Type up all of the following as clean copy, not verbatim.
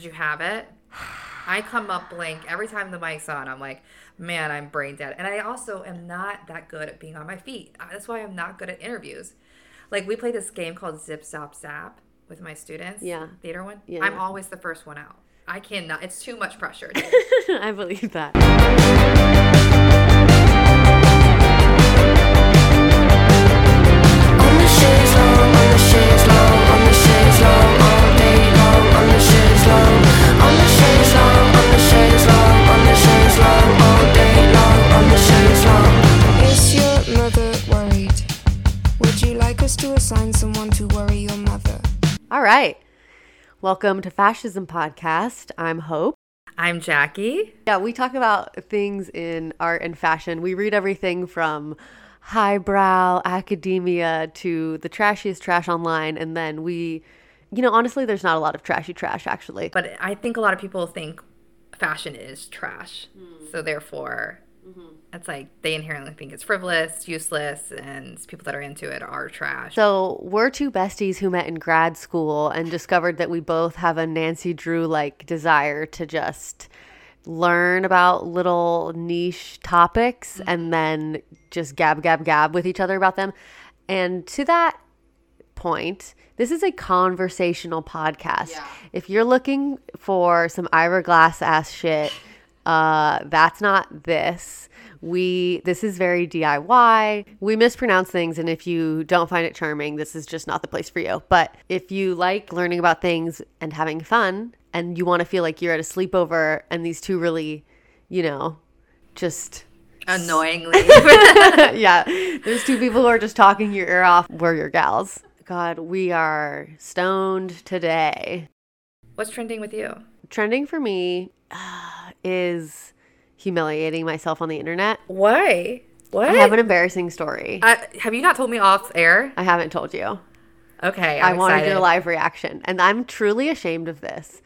Did you have it? I come up blank every time the mic's on. I'm like, man, I'm brain dead. And I also am not that good at being on my feet. That's why I'm not good at interviews. Like, we play this game called Zip, Zop, Zap with my students. Yeah. Theater one. Yeah. I'm always the first one out. I cannot. It's too much pressure. I believe that. Is your mother worried? Would you like us to assign someone to worry your mother? All right. Welcome to Fashism Podcast. I'm Hope. I'm Jackie. Yeah, we talk about things in art and fashion. We read everything from highbrow academia to the trashiest trash online, and then we, you know, honestly, there's not a lot of trashy trash, actually. But I think a lot of people think fashion is trash, so therefore, it's like they inherently think it's frivolous, useless, and people that are into it are trash. So we're two besties who met in grad school and discovered that we both have a Nancy Drew-like desire to just learn about little niche topics and then just gab with each other about them. And to that point, this is a conversational podcast. Yeah. If you're looking for some Ira Glass ass shit, that's not this. This is very DIY. We mispronounce things, and if you don't find it charming, this is just not the place for you. But if you like learning about things and having fun, and you want to feel like you're at a sleepover and these two really, you know, just annoyingly. Yeah. There's two people who are just talking your ear off. We're your gals. God, we are stoned today. What's trending with you? Trending for me is humiliating myself on the internet. Why? What? I have an embarrassing story. Have you not told me off air? I haven't told you. Okay, I want to do a live reaction. And I'm truly ashamed of this.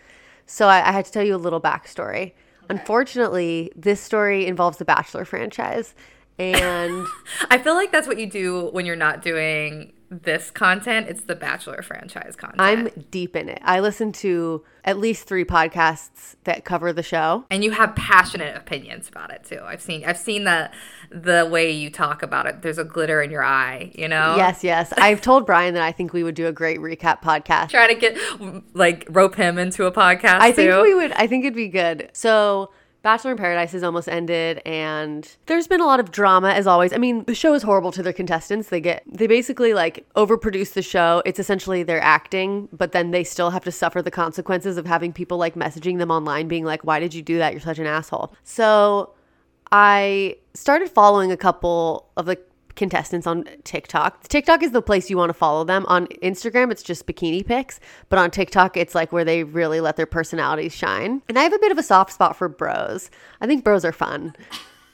So I had to tell you a little backstory. Okay. Unfortunately, this story involves the Bachelor franchise. And I feel like that's what you do when you're not doing this content. It's the Bachelor franchise content. I'm deep in it. I listen to at least 3 podcasts that cover the show. And you have passionate opinions about it too. I've seen the way you talk about it. There's a glitter in your eye, you know? Yes. I've told Brian that I think we would do a great recap podcast. Try to get rope him into a podcast. I think it'd be good. So Bachelor in Paradise has almost ended, and there's been a lot of drama, as always. I mean, the show is horrible to their contestants. They basically overproduce the show. It's essentially their acting, but then they still have to suffer the consequences of having people messaging them online being like, why did you do that? You're such an asshole. So I started following a couple of the contestants on TikTok. TikTok is the place you want to follow them. On Instagram, it's just bikini pics, but on TikTok, it's where they really let their personalities shine. And I have a bit of a soft spot for bros. I think bros are fun.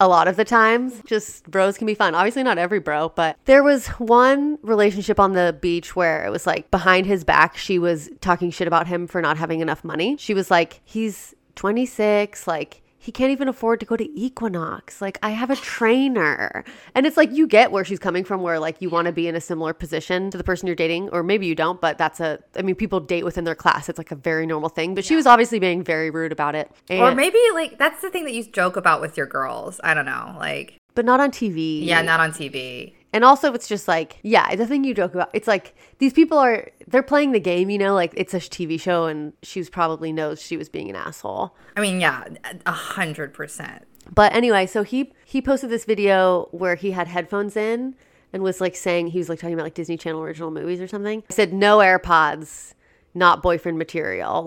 A lot of the times, just bros can be fun. Obviously not every bro, but there was one relationship on the beach where it was behind his back, she was talking shit about him for not having enough money. She was like, he's 26, he can't even afford to go to Equinox. I have a trainer. And it's you get where she's coming from, where you want to be in a similar position to the person you're dating, or maybe you don't, but people date within their class. It's a very normal thing, but she was obviously being very rude about it. And or maybe that's the thing that you joke about with your girls. I don't know, but not on TV. Yeah, not on TV. And also it's just the thing you joke about. It's these people they're playing the game, you know, it's a TV show, and she probably knows she was being an asshole. I mean, yeah, 100%. But anyway, so he posted this video where he had headphones in and was saying, he was talking about Disney Channel original movies or something. He said, no AirPods, not boyfriend material.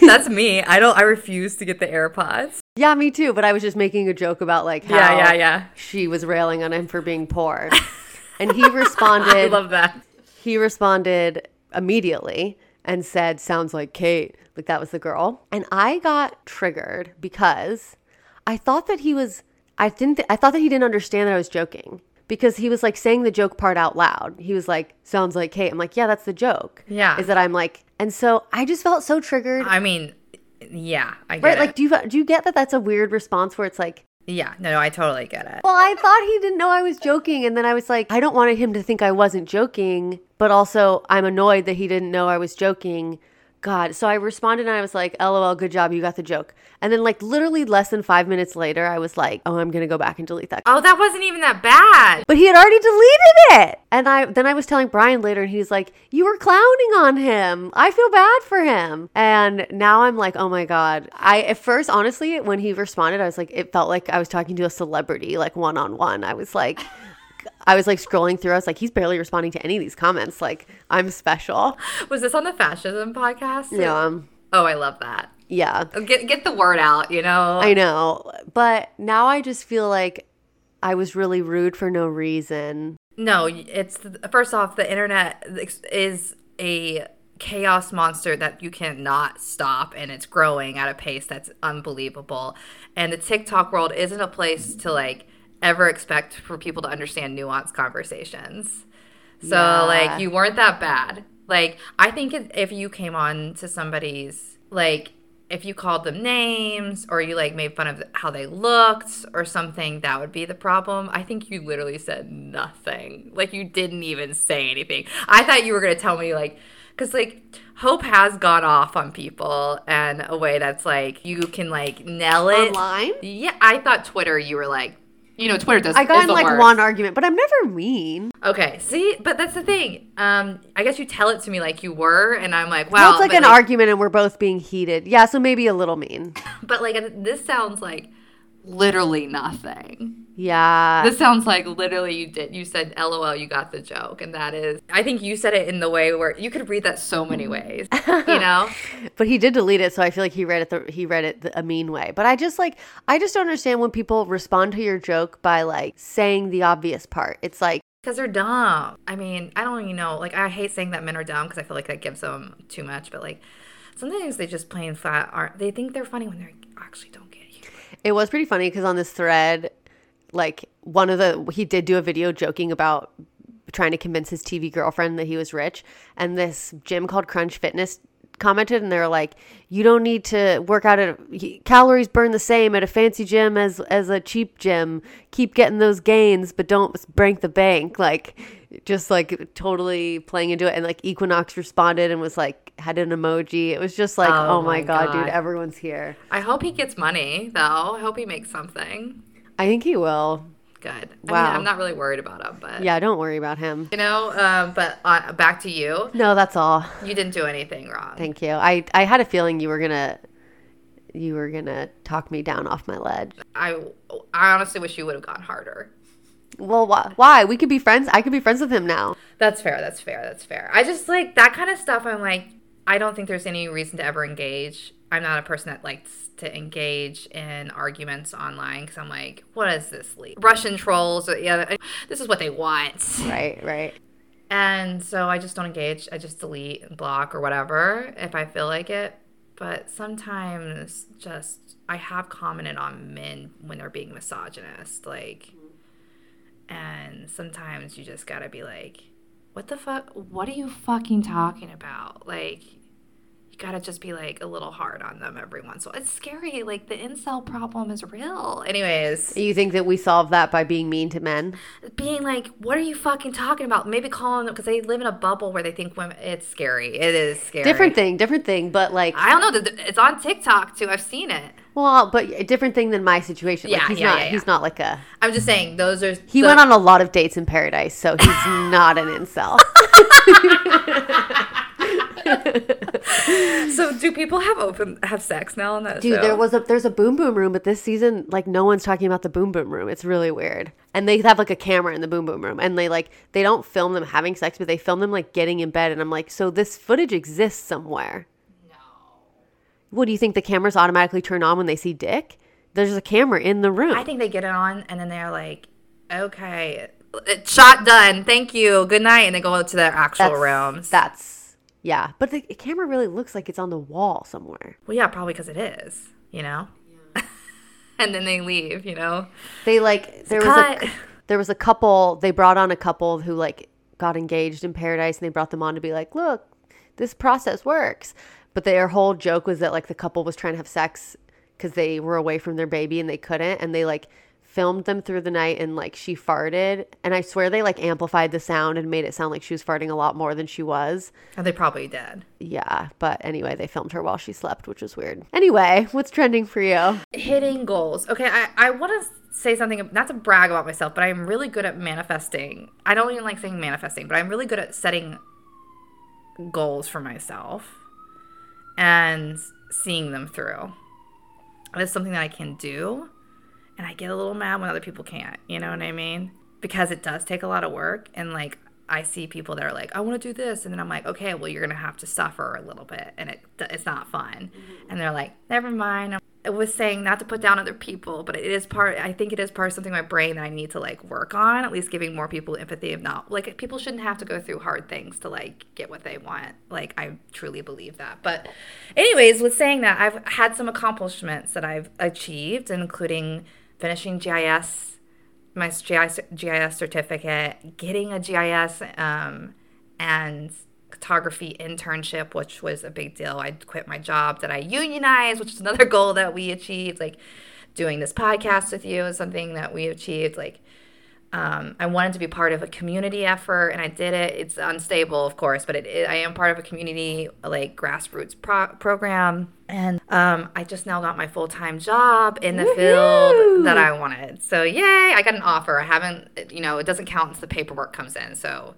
That's me. I refuse to get the AirPods. Yeah, me too. But I was just making a joke about how she was railing on him for being poor. And he responded. I love that. He responded immediately and said, sounds like Kate. That was the girl. And I got triggered because I thought that he was, I thought that he didn't understand that I was joking. Because he was saying the joke part out loud. He was sounds like Kate. I'm yeah, that's the joke. Yeah. Is that and so I just felt so triggered. I mean, yeah, I get it. Do you get that that's a weird response where it's Yeah, no, I totally get it. Well, I thought he didn't know I was joking, and then I was I don't want him to think I wasn't joking, but also I'm annoyed that he didn't know I was joking. God. So I responded and I was like, LOL, good job. You got the joke. And then like literally less than 5 minutes later, I was like, oh, I'm going to go back and delete that. Oh, that wasn't even that bad. But he had already deleted it. And I was telling Brian later and he's like, you were clowning on him. I feel bad for him. And now I'm like, oh my God. At first, honestly, when he responded, I was like, it felt like I was talking to a celebrity, like one-on-one. I was like scrolling through. I was like, he's barely responding to any of these comments. Like, I'm special. Was this on the Fashism podcast? Yeah. Oh, I love that. Yeah. Get the word out, you know? I know. But now I just feel like I was really rude for no reason. No, it's first off, the internet is a chaos monster that you cannot stop, and it's growing at a pace that's unbelievable. And the TikTok world isn't a place to like ever expect for people to understand nuanced conversations. So yeah. Like you weren't that bad. Like I think if you came on to somebody's, like if you called them names or you like made fun of how they looked or something, that would be the problem. I think you literally said nothing. Like you didn't even say anything. I thought you were going to tell me like, because, like, Hope has gone off on people in a way that's, like, you can, like, nail it. Online? Yeah, I thought Twitter, you were, like, you know, Twitter does the worst. I got in, like, one argument, but I'm never mean. Okay, see? But that's the thing. I guess you tell it to me like you were, and I'm like, wow. Well, it's like an argument, and we're both being heated. Yeah, so maybe a little mean. But, like, this sounds like literally nothing. Yeah. This sounds like literally you said LOL, you got the joke. And that is, I think you said it in the way where you could read that so many ways, you know? But he did delete it, so I feel like he read it a mean way. But I just don't understand when people respond to your joke by like saying the obvious part. It's like, because they're dumb. I mean, I don't even know, like I hate saying that men are dumb because I feel like that gives them too much, but like sometimes they just plain flat aren't, they think they're funny when they actually don't get you. It was pretty funny because on this thread, like he did do a video joking about trying to convince his TV girlfriend that he was rich, and this gym called Crunch Fitness commented and they're like, you don't need to work out calories burn the same at a fancy gym as a cheap gym, keep getting those gains but don't break the bank, like just like totally playing into it. And like Equinox responded and was like, had an emoji. It was just like, oh my god dude, everyone's here. I hope he gets money though. I hope he makes something. I think he will. Good. Wow. I mean, I'm not really worried about him, but... Yeah, don't worry about him. You know, but back to you. No, that's all. You didn't do anything wrong. Thank you. I had a feeling you were gonna talk me down off my ledge. I honestly wish you would have gone harder. Well, why? We could be friends. I could be friends with him now. That's fair. I just, like, that kind of stuff, I'm like, I don't think there's any reason to ever engage. I'm not a person that likes to engage in arguments online because I'm like, what is this leak? Russian trolls, yeah, this is what they want. Right. And so I just don't engage. I just delete and block or whatever if I feel like it. But sometimes just I have commented on men when they're being misogynist. Like, and sometimes you just got to be like, what the fuck? What are you fucking talking about? Like, gotta just be like a little hard on them every once in a while. It's scary. Like the incel problem is real. Anyways, you think that we solve that by being mean to men? Being like, what are you fucking talking about? Maybe calling them, because they live in a bubble where they think women. It's scary. It is scary. Different thing. But like, I don't know. It's on TikTok too. I've seen it. Well, but a different thing than my situation. Like, yeah, he's not. He's not like a. I'm just saying those are. He went on a lot of dates in paradise, so he's not an incel. So do people have sex now on that show? Dude, there's a boom boom room, but this season, like, no one's talking about the boom boom room. It's really weird. And they have like a camera in the boom boom room, and they don't film them having sex, but they film them like getting in bed. And I'm like, so this footage exists somewhere. No. What do you think, the cameras automatically turn on when they see dick? There's a camera in the room. I think they get it on, and then they're like, okay, shot done. Thank you. Good night, and they go out to their actual rooms. Yeah, but the camera really looks like it's on the wall somewhere. Well, yeah, probably because it is, you know? Yeah. And then they leave, you know? They, like, there was a couple, they brought on a couple who, like, got engaged in paradise, and they brought them on to be like, look, this process works. But their whole joke was that, like, the couple was trying to have sex because they were away from their baby and they couldn't, and they, like, filmed them through the night and like she farted, and I swear they like amplified the sound and made it sound like she was farting a lot more than she was. And they probably did. Yeah, but anyway, they filmed her while she slept, which is weird. Anyway, what's trending for you? Hitting goals. Okay, I want to say something, not to brag about myself, but I'm really good at manifesting. I don't even like saying manifesting, but I'm really good at setting goals for myself and seeing them through. It's something that I can do, and I get a little mad when other people can't, you know what I mean? Because it does take a lot of work, and, like, I see people that are like, I want to do this, and then I'm like, okay, well, you're going to have to suffer a little bit, and it's not fun. Mm-hmm. And they're like, never mind. I was saying not to put down other people, but I think it is part of something in my brain that I need to, like, work on, at least giving more people empathy of not, like, people shouldn't have to go through hard things to, like, get what they want. Like, I truly believe that. But anyways, with saying that, I've had some accomplishments that I've achieved, including finishing my GIS certificate, getting a GIS and photography internship, which was a big deal. I quit my job that I unionized, which is another goal that we achieved. Like, doing this podcast with you is something that we achieved. Like, I wanted to be part of a community effort, and I did it. It's unstable, of course, but I am part of a community, like, grassroots program. And I just now got my full-time job in the field that I wanted. So, yay, I got an offer. I haven't, you know, it doesn't count until the paperwork comes in. So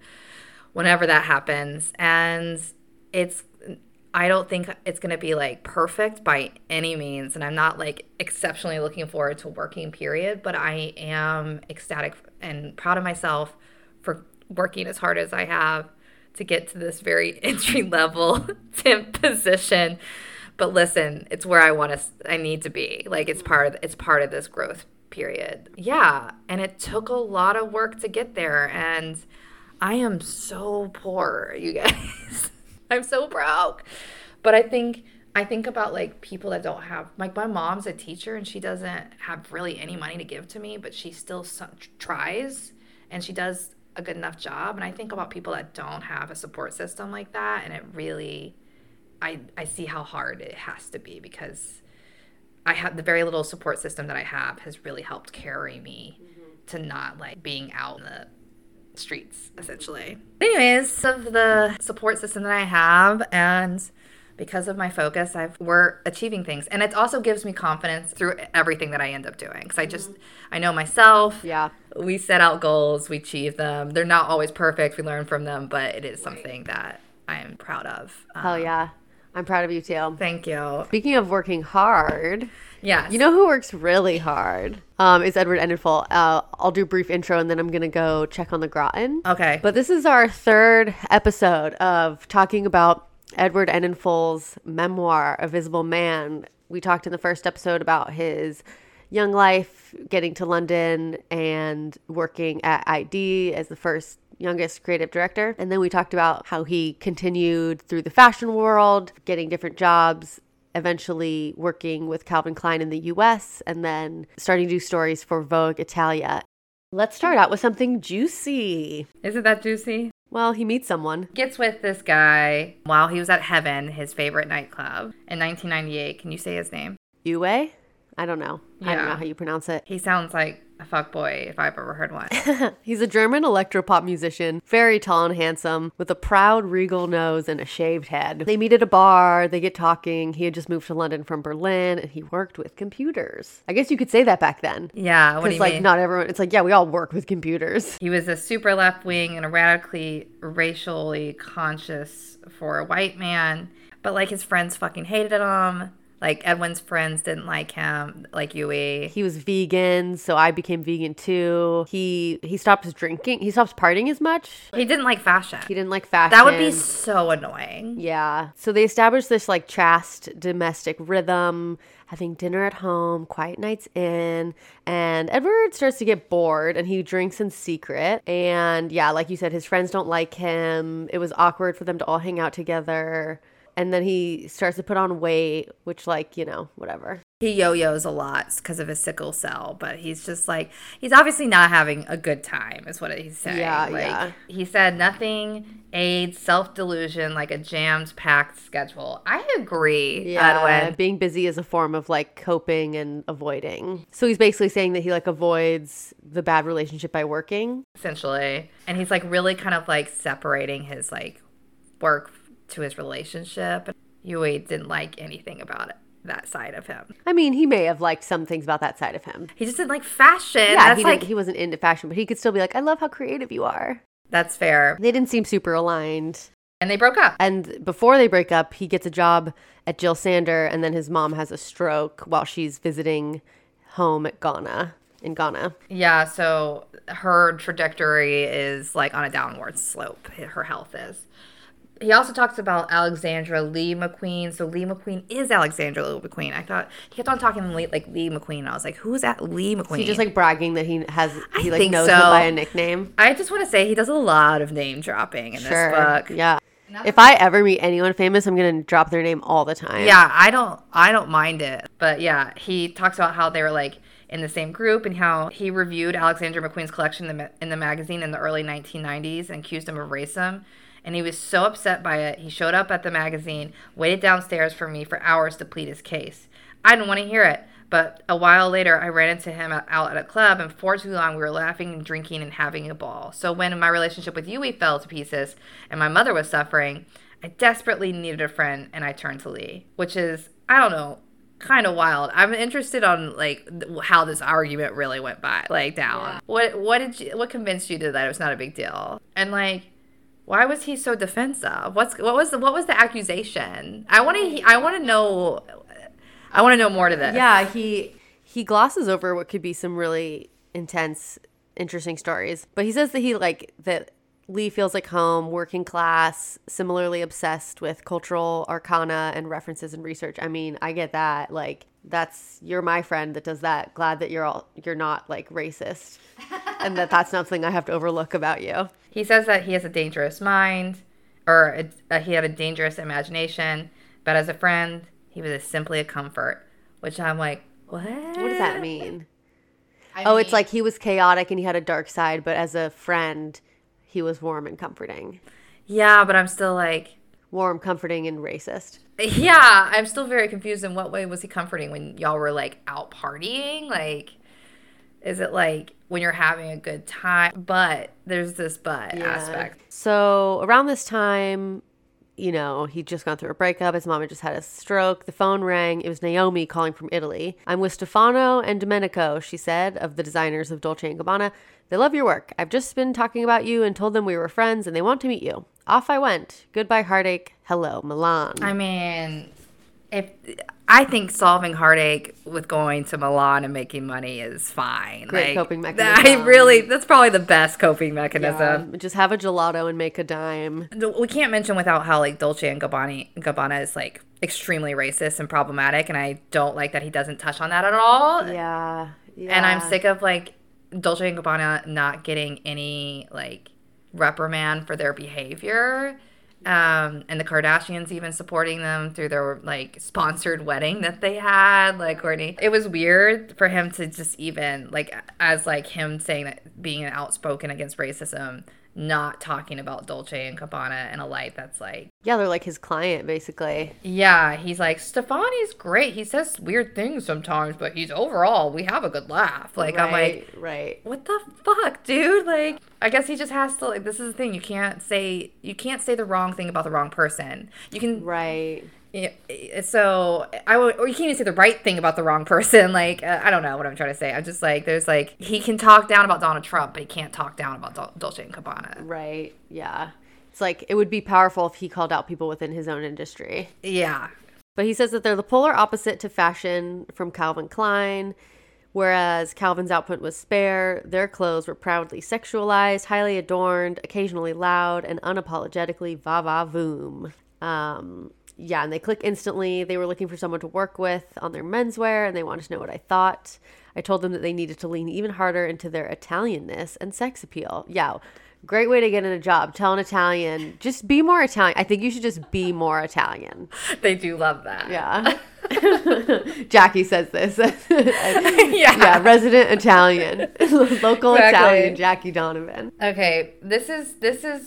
whenever that happens. And I don't think it's going to be, like, perfect by any means. And I'm not, like, exceptionally looking forward to working, period. But I am ecstatic and proud of myself for working as hard as I have to get to this very entry-level temp position. But listen, it's where I need to be. Like, it's part of this growth period. Yeah. And it took a lot of work to get there. And I am so poor, you guys. I'm so broke. But I think about, like, people that don't have, like, my mom's a teacher and she doesn't have really any money to give to me, but she still tries and she does a good enough job. And I think about people that don't have a support system like that, and it really, I see how hard it has to be, because I have the very little support system that I have has really helped carry me to not, like, being out in the streets, essentially. Anyways, of the support system that I have, and because of my focus, we're achieving things. And it also gives me confidence through everything that I end up doing, because I know myself. Yeah. We set out goals, we achieve them. They're not always perfect. We learn from them, but it is something that I am proud of. Hell yeah. I'm proud of you too. Thank you. Speaking of working hard, yes. You know who works really hard? Is Edward Enninful. I'll do a brief intro and then I'm going to go check on the Groton. Okay. But this is our third episode of talking about Edward Enninful's memoir, A Visible Man. We talked in the first episode about his young life, getting to London and working at ID as the first youngest creative director. And then we talked about how he continued through the fashion world, getting different jobs, eventually working with Calvin Klein in the US, and then starting to do stories for Vogue Italia. Let's start out with something juicy. Isn't that juicy? Well, he meets someone. Gets with this guy while he was at Heaven, his favorite nightclub, in 1998. Can you say his name? Uwe? I don't know. Yeah. I don't know how you pronounce it. He sounds like a fuckboy if I've ever heard one. He's a German electropop musician, very tall and handsome, with a proud regal nose and a shaved head. They meet at a bar, they get talking. He had just moved to London from Berlin and he worked with computers. I guess you could say that back then. Yeah, what do you mean? Because not everyone, it's like, yeah, we all work with computers. He was a super left-wing and a racially conscious for a white man, but like his friends fucking hated him. Like, Edwin's friends didn't like him, like Uwe. He was vegan, so I became vegan too. He stops drinking. He stops partying as much. He didn't like fashion. That would be so annoying. Yeah. So they established this, like, chaste domestic rhythm, having dinner at home, quiet nights in. And Edward starts to get bored, and he drinks in secret. And, yeah, like you said, his friends don't like him. It was awkward for them to all hang out together. And then he starts to put on weight, which, like, you know, whatever. He yo-yos a lot because of his sickle cell, but he's just, like, he's obviously not having a good time is what he's saying. Yeah, like, yeah. He said nothing aids self-delusion like a jammed-packed schedule. I agree, yeah, Edwin. Being busy is a form of, like, coping and avoiding. So he's basically saying that he, like, avoids the bad relationship by working. Essentially. And he's, like, really kind of, like, separating his, like, work to his relationship. Uwe didn't like anything about it. That side of him. I mean, he may have liked some things about that side of him. He just didn't like fashion. Yeah, that's he wasn't into fashion, but he could still be like, I love how creative you are. That's fair. They didn't seem super aligned. And they broke up. And before they break up, he gets a job at Jill Sander, and then his mom has a stroke while she's visiting home at Ghana. Yeah, so her trajectory is like on a downward slope. Her health is. He also talks about Alexandra Lee McQueen. So Lee McQueen is Alexandra Lee McQueen. I thought he kept on talking to Lee McQueen. And I was like, who's that Lee McQueen? So he's just like bragging that he knows him by a nickname. I just want to say he does a lot of name dropping in this book. Yeah. If I ever meet anyone famous, I'm going to drop their name all the time. Yeah, I don't mind it. But yeah, he talks about how they were like in the same group and how he reviewed Alexandra McQueen's collection in the magazine in the early 1990s and accused him of racism. And he was so upset by it, he showed up at the magazine, waited downstairs for me for hours to plead his case. I didn't want to hear it, but a while later, I ran into him out at a club, and for too long, we were laughing and drinking and having a ball. So when my relationship with Uwe fell to pieces and my mother was suffering, I desperately needed a friend, and I turned to Lee, which is, I don't know, kind of wild. I'm interested on, like, how this argument really went by, like, down. Yeah. What convinced you that it was not a big deal? And, like, why was he so defensive? What was the accusation? I want to know. I want to know more to this. Yeah, he glosses over what could be some really intense, interesting stories, but he says that that Lee feels like home, working class, similarly obsessed with cultural arcana and references and research. I mean, I get that. Like, you're my friend that does that. Glad that you're not like racist, and that's not something I have to overlook about you. He says that he has a dangerous mind, or that he had a dangerous imagination, but as a friend, he was simply a comfort, which I'm like, what? What does that mean? I mean, it's like he was chaotic and he had a dark side, but as a friend, he was warm and comforting. Yeah, but I'm still like... warm, comforting, and racist. Yeah, I'm still very confused. In what way was he comforting when y'all were, like, out partying? Like... is it like when you're having a good time? But there's this but aspect. So around this time, you know, he'd just gone through a breakup. His mom had just had a stroke. The phone rang. It was Naomi calling from Italy. I'm with Stefano and Domenico, she said, of the designers of Dolce & Gabbana. They love your work. I've just been talking about you and told them we were friends and they want to meet you. Off I went. Goodbye, heartache. Hello, Milan. I mean... I think solving heartache with going to Milan and making money is fine. Great coping mechanism. That's probably the best coping mechanism. Yeah. Just have a gelato and make a dime. We can't mention without how like Dolce & Gabbana is like extremely racist and problematic, and I don't like that he doesn't touch on that at all. Yeah. And I'm sick of like Dolce & Gabbana not getting any like reprimand for their behavior. And the Kardashians even supporting them through their, like, sponsored wedding that they had, like, Courtney. It was weird for him to just even, like, as, like, him saying that being outspoken against racism, not talking about Dolce & Gabbana in a light that's, like... yeah, they're, like, his client, basically. Yeah, he's like, Stefani's great. He says weird things sometimes, but he's overall, we have a good laugh. Like, right, I'm like... right. What the fuck, dude? Like... I guess he just has to, like, this is the thing. You can't say the wrong thing about the wrong person. You can. Right. So, or you can't even say the right thing about the wrong person. Like, I don't know what I'm trying to say. I'm just like, there's like, he can talk down about Donald Trump, but he can't talk down about Dolce & Gabbana. Right. Yeah. It's like, it would be powerful if he called out people within his own industry. Yeah. But he says that they're the polar opposite to fashion from Calvin Klein. Whereas Calvin's output was spare, their clothes were proudly sexualized, highly adorned, occasionally loud, and unapologetically va-va-voom. Yeah, and they click instantly. They were looking for someone to work with on their menswear, and they wanted to know what I thought. I told them that they needed to lean even harder into their Italianness and sex appeal. Yeah, Great way to get in a job. Tell an Italian, just be more Italian. I think you should just be more Italian. They do love that. Yeah. Jackie says this. Yeah, resident Italian. Local Italian Jackie Donovan. Okay, this is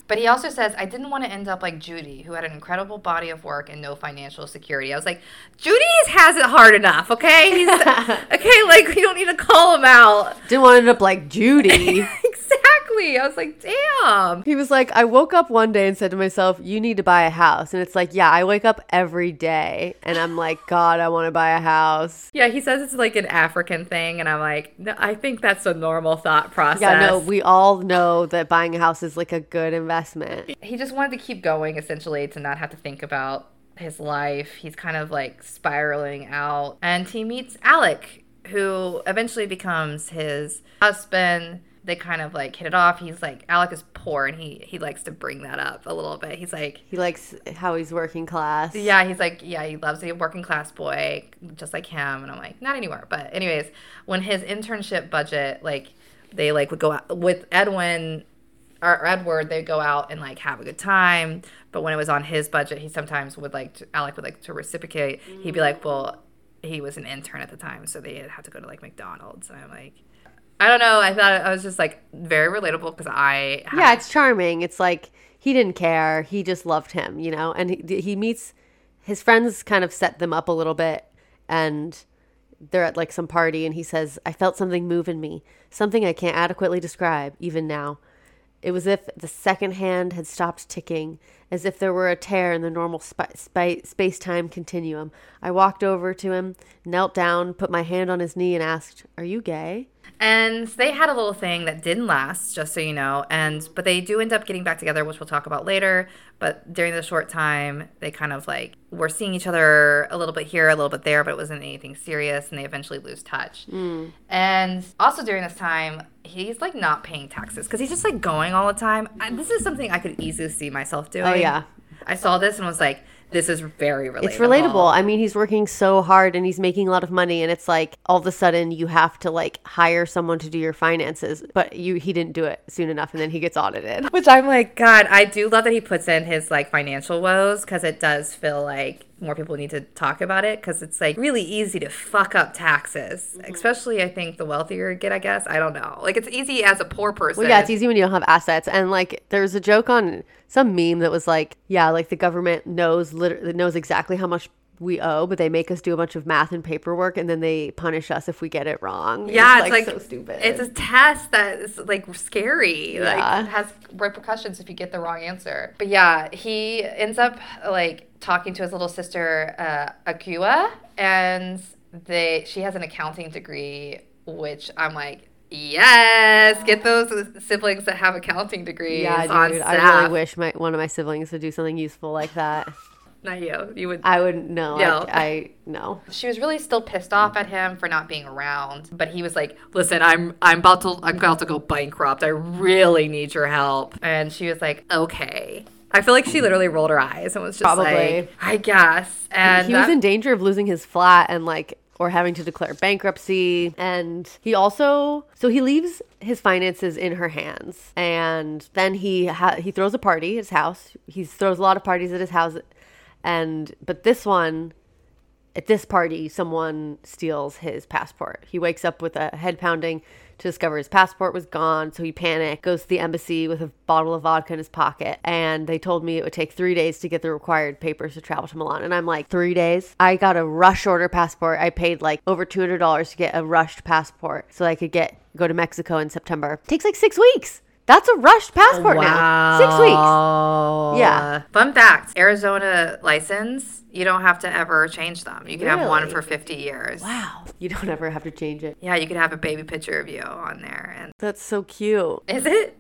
but he also says, I didn't want to end up like Judy, who had an incredible body of work and no financial security. I was like, Judy has it hard enough, okay? Okay, like, we don't need to call him out. Didn't want to end up like Judy. Exactly. I was like, damn. He was like, I woke up one day and said to myself, you need to buy a house. And it's like, yeah, I wake up every day and I'm like, God, I want to buy a house. Yeah, he says it's like an African thing, and I'm like, no, I think that's a normal thought process. Yeah, no, we all know that buying a house is like a good investment. He just wanted to keep going, essentially, to not have to think about his life. He's kind of like spiraling out, and he meets Alec, who eventually becomes his husband. They kind of like hit it off. He's like, Alec is poor, and he likes to bring that up a little bit. He's like, he likes how he's working class. Yeah, he's like, yeah, he loves a working class boy just like him. And I'm like, not anymore. But anyways, when his internship budget, like they like would go out with Edwin or Edward, they'd go out and like have a good time. But when it was on his budget, he sometimes would like to, Alec would like to reciprocate. He'd be like, well, he was an intern at the time, so they had to go to like McDonald's. And I'm like, I don't know. I thought I was just like very relatable because I have. Yeah, it's charming. It's like he didn't care. He just loved him, you know? And he meets his friends, kind of set them up a little bit. And they're at like some party, and he says, I felt something move in me, something I can't adequately describe even now. It was as if the second hand had stopped ticking, as if there were a tear in the normal space-time continuum. I walked over to him, knelt down, put my hand on his knee, and asked, are you gay? And they had a little thing that didn't last, just so you know. But they do end up getting back together, which we'll talk about later. But during the short time, they kind of like were seeing each other a little bit here, a little bit there, but it wasn't anything serious. And they eventually lose touch. Mm. And also during this time, he's like not paying taxes because he's just like going all the time. This is something I could easily see myself doing. Oh, yeah. I saw this and was like, this is very relatable. It's relatable. I mean, he's working so hard and he's making a lot of money, and it's like all of a sudden you have to like hire someone to do your finances, but he didn't do it soon enough, and then he gets audited. Which I'm like, God, I do love that he puts in his like financial woes, because it does feel like more people need to talk about it, because it's like really easy to fuck up taxes, mm-hmm. especially I think the wealthier you get, I guess. I don't know. Like, it's easy as a poor person. Well, yeah, it's easy when you don't have assets. And like there's a joke on some meme that was like, yeah, like the government knows exactly how much we owe, but they make us do a bunch of math and paperwork, and then they punish us if we get it wrong. Yeah, it's like so stupid. It's a test that is like scary. Yeah. Like, it has repercussions if you get the wrong answer. But yeah, he ends up like talking to his little sister Akua, and she has an accounting degree, which I'm like, yes, get those siblings that have accounting degrees. Yeah, dude, I really wish one of my siblings would do something useful like that. Not you. You would. I wouldn't know. No. I know. She was really still pissed off at him for not being around, but he was like, "Listen, I'm about to go bankrupt. I really need your help." And she was like, "Okay." I feel like she literally rolled her eyes and was just probably like, "I guess." And he was in danger of losing his flat and like or having to declare bankruptcy. And he also he leaves his finances in her hands. And then he throws a party at his house. He throws a lot of parties at his house. But this one, at this party, someone steals his passport. He wakes up with a head pounding to discover his passport was gone. So he panicked, goes to the embassy with a bottle of vodka in his pocket. And they told me it would take 3 days to get the required papers to travel to Milan. And I'm like, 3 days? I got a rush order passport. I paid like over $200 to get a rushed passport so I could go to Mexico in September. It takes like 6 weeks. That's a rushed passport now. 6 weeks. Yeah. Fun fact, Arizona license, you don't have to ever change them. You can have one for 50 years. Wow. You don't ever have to change it. Yeah, you can have a baby picture of you on there. And that's so cute. Is it?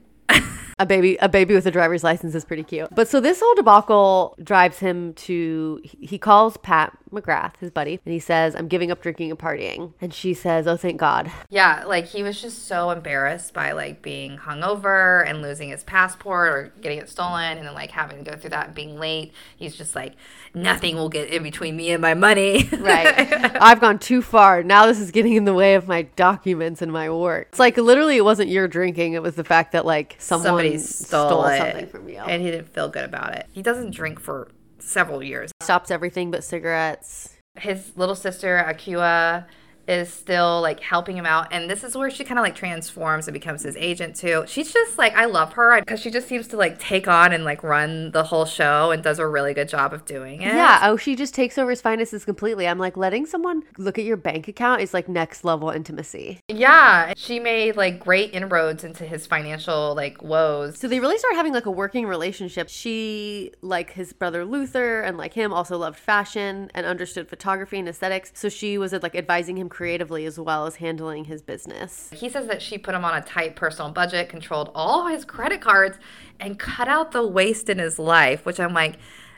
A baby with a driver's license is pretty cute. But so this whole debacle drives him to, he calls Pat McGrath, his buddy, and he says, I'm giving up drinking and partying. And she says, oh, thank God. Yeah, like he was just so embarrassed by like being hungover and losing his passport or getting it stolen and then like having to go through that and being late. He's just like, nothing will get in between me and my money. Right. I've gone too far. Now this is getting in the way of my documents and my work. It's like literally it wasn't your drinking. It was the fact that like someone he stole something from you. And he didn't feel good about it. He doesn't drink for several years. Stops everything but cigarettes. His little sister, Akua, is still, like, helping him out. And this is where she kind of, like, transforms and becomes his agent, too. She's just, like, I love her because she just seems to, like, take on and, like, run the whole show and does a really good job of doing it. Yeah. Oh, she just takes over his finances completely. I'm like, letting someone look at your bank account is, like, next level intimacy. Yeah. She made, like, great inroads into his financial, like, woes. So they really start having, like, a working relationship. She, like, his brother Luther and, like, him also loved fashion and understood photography and aesthetics. So she was, like, advising him creatively as well as handling his business. He says that she put him on a tight personal budget, controlled all his credit cards, and cut out the waste in his life, which I'm like,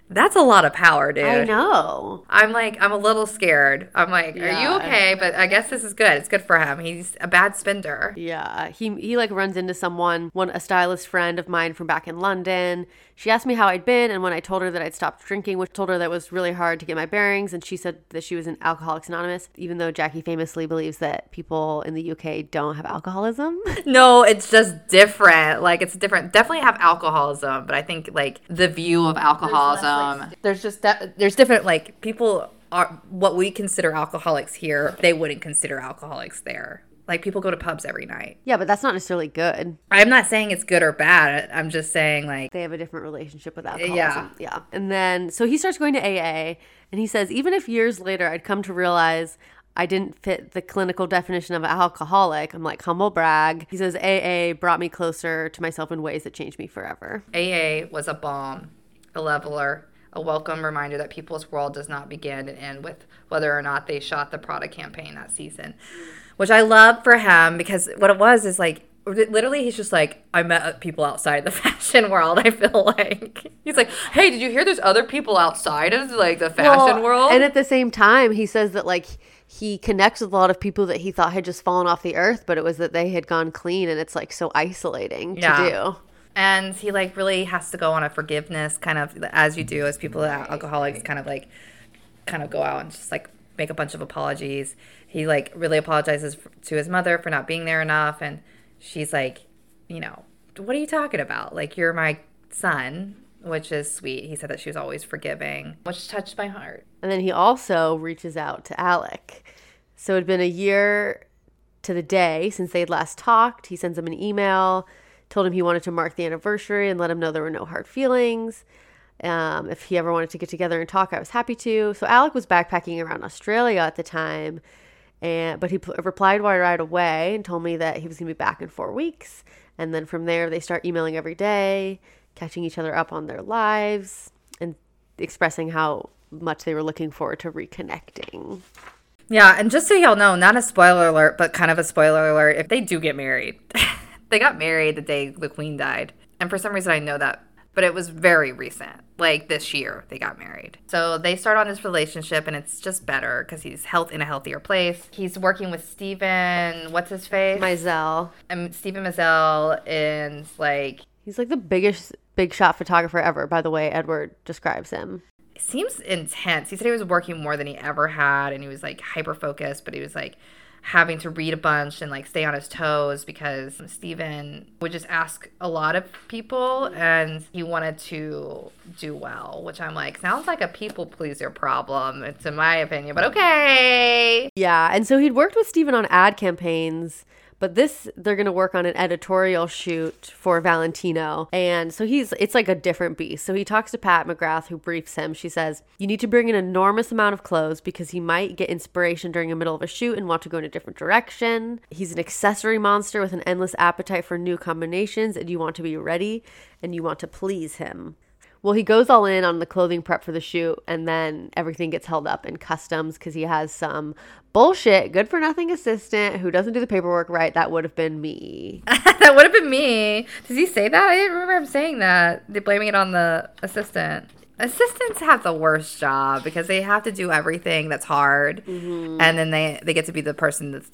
that's a lot of power, dude. I know. I'm like, I'm a little scared. I'm like, yeah, are you okay? But I guess this is good. It's good for him. He's a bad spender. Yeah. He like runs into someone, a stylist friend of mine from back in London. She asked me how I'd been, and when I told her that I'd stopped drinking, which told her that it was really hard to get my bearings, and she said that she was in Alcoholics Anonymous, even though Jackie famously believes that people in the UK don't have alcoholism. No, it's just different. Like, it's different. Definitely have alcoholism, but I think, like, the view of alcoholism. There's different, like, people are what we consider alcoholics here, they wouldn't consider alcoholics there. Like, people go to pubs every night. Yeah, but that's not necessarily good. I'm not saying it's good or bad. I'm just saying, like, they have a different relationship with alcoholism. Yeah. And then, so he starts going to AA, and he says, even if years later I'd come to realize I didn't fit the clinical definition of an alcoholic. I'm like, humble brag. He says, AA brought me closer to myself in ways that changed me forever. AA was a bomb. A leveler, a welcome reminder that people's world does not begin and end with whether or not they shot the Prada campaign that season, which I love for him, because what it was is, like, literally he's just like, I met people outside the fashion world, I feel like. He's like, hey, did you hear there's other people outside of, like, the fashion world? And at the same time, he says that, like, he connects with a lot of people that he thought had just fallen off the earth, but it was that they had gone clean, and it's, like, so isolating to do. And he, like, really has to go on a forgiveness kind of, as you do, as people, alcoholics kind of go out and just, like, make a bunch of apologies. He, like, really apologizes to his mother for not being there enough. And she's like, you know, what are you talking about? Like, you're my son, which is sweet. He said that she was always forgiving, which touched my heart. And then he also reaches out to Alec. So it had been a year to the day since they had last talked. He sends him an email, told him he wanted to mark the anniversary and let him know there were no hard feelings. If he ever wanted to get together and talk, I was happy to. So Alec was backpacking around Australia at the time, but he replied right away and told me that he was going to be back in 4 weeks. And then from there, they start emailing every day, catching each other up on their lives, and expressing how much they were looking forward to reconnecting. Yeah, and just so y'all know, not a spoiler alert, but kind of a spoiler alert, if they do get married. They got married the day the Queen died. And for some reason, I know that. But it was very recent. Like, this year, they got married. So they start on this relationship, and it's just better because he's in a healthier place. He's working with Stephen, what's his face? Mazel. And Stephen Mazel is, like... He's, like, the biggest big shot photographer ever, by the way Edward describes him. It seems intense. He said he was working more than he ever had, and he was, like, hyper-focused, but he was, like... having to read a bunch and, like, stay on his toes because Stephen would just ask a lot of people and he wanted to do well, which I'm like, sounds like a people pleaser problem. It's in my opinion, but okay. Yeah. And so he'd worked with Stephen on ad campaigns, but they're going to work on an editorial shoot for Valentino. And so it's like a different beast. So he talks to Pat McGrath, who briefs him. She says, you need to bring an enormous amount of clothes because he might get inspiration during the middle of a shoot and want to go in a different direction. He's an accessory monster with an endless appetite for new combinations, and you want to be ready and you want to please him. Well, he goes all in on the clothing prep for the shoot, and then everything gets held up in customs because he has some bullshit good-for-nothing assistant who doesn't do the paperwork right. That would have been me. That would have been me. Does he say that? I didn't remember him saying that. They're blaming it on the assistant. Assistants have the worst job because they have to do everything that's hard, and then they get to be the person that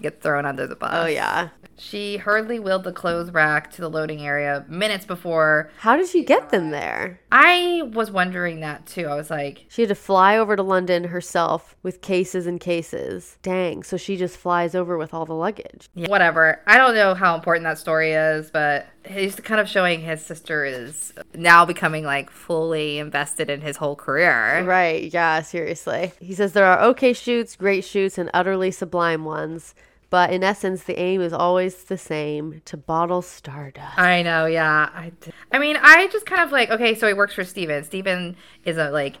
gets thrown under the bus. Oh, yeah. She hurriedly wheeled the clothes rack to the loading area minutes before. How did she get them there? I was wondering that, too. I was like... She had to fly over to London herself with cases and cases. Dang, so she just flies over with all the luggage. Yeah. Whatever. I don't know how important that story is, but... he's kind of showing his sister is now becoming like fully invested in his whole career. Right. Yeah, seriously. He says there are okay shoots, great shoots, and utterly sublime ones. But in essence, the aim is always the same, to bottle stardust. I know. Yeah. I mean, I just kind of like, okay, so he works for Steven. Steven is a, like,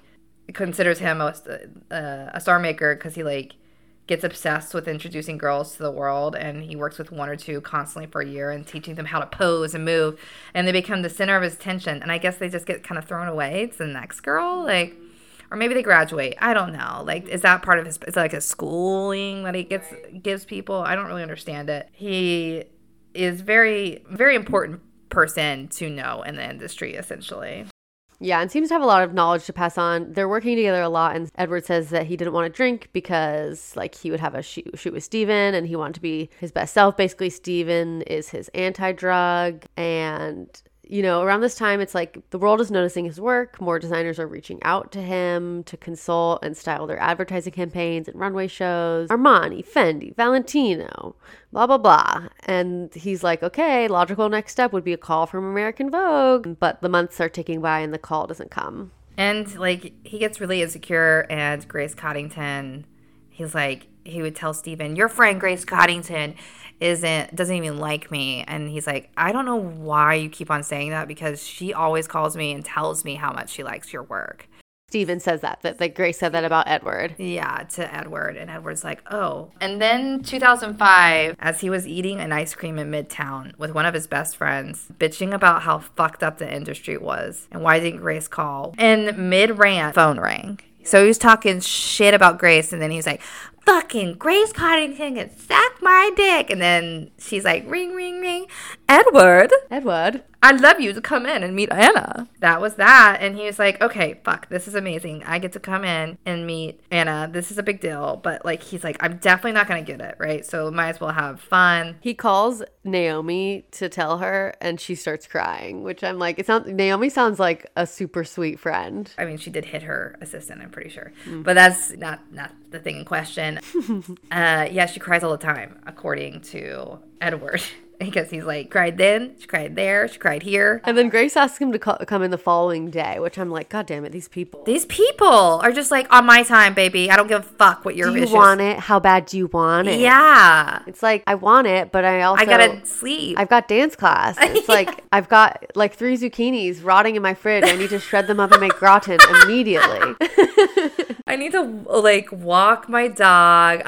considers him a star maker because he like gets obsessed with introducing girls to the world, and he works with one or two constantly for a year and teaching them how to pose and move, and they become the center of his attention. And I guess they just get kind of thrown away to the next girl, like, or maybe they graduate. I don't know. Like, is that part of his? Is that like a schooling that he gives people? I don't really understand it. He is very, very important person to know in the industry, essentially. Yeah, and seems to have a lot of knowledge to pass on. They're working together a lot, and Edward says that he didn't want to drink because, like, he would have a shoot with Steven, and he wanted to be his best self. Basically, Steven is his anti-drug, and, you know, around this time, it's like the world is noticing his work. More designers are reaching out to him to consult and style their advertising campaigns and runway shows. Armani, Fendi, Valentino, blah, blah, blah. And he's like, okay, logical next step would be a call from American Vogue. But the months are ticking by and the call doesn't come. And, like, he gets really insecure, and Grace Coddington, he's like, he would tell Steven, your friend Grace Coddington doesn't even like me. And he's like, I don't know why you keep on saying that, because she always calls me and tells me how much she likes your work. Steven says that Grace said that about Edward. Yeah, to Edward. And Edward's like, oh. And then 2005, as he was eating an ice cream in Midtown with one of his best friends, bitching about how fucked up the industry was and why didn't Grace call. And mid-rant, phone rang. So he was talking shit about Grace, and then he's like, fucking Grace Coddington can suck my dick. And then she's like, ring, ring, ring. Edward. I'd love you to come in and meet Anna. That was that. And he was like, okay, fuck, this is amazing. I get to come in and meet Anna. This is a big deal. But, like, he's like, I'm definitely not going to get it, right? So might as well have fun. He calls Naomi to tell her, and she starts crying, which I'm like, Naomi sounds like a super sweet friend. I mean, she did hit her assistant, I'm pretty sure. Mm-hmm. But that's not the thing in question. Yeah, she cries all the time, according to Edward. Because he's like, cried then, she cried there, she cried here. And then Grace asks him to come in the following day, which I'm like, God damn it, these people. These people are just like, on my time, baby. I don't give a fuck what your issues. Do you want it? How bad do you want it? Yeah. It's like, I want it, but I gotta sleep. I've got dance class. It's yeah. Like, I've got like 3 zucchinis rotting in my fridge. I need to shred them up and make gratin immediately. I need to, like, walk my dog.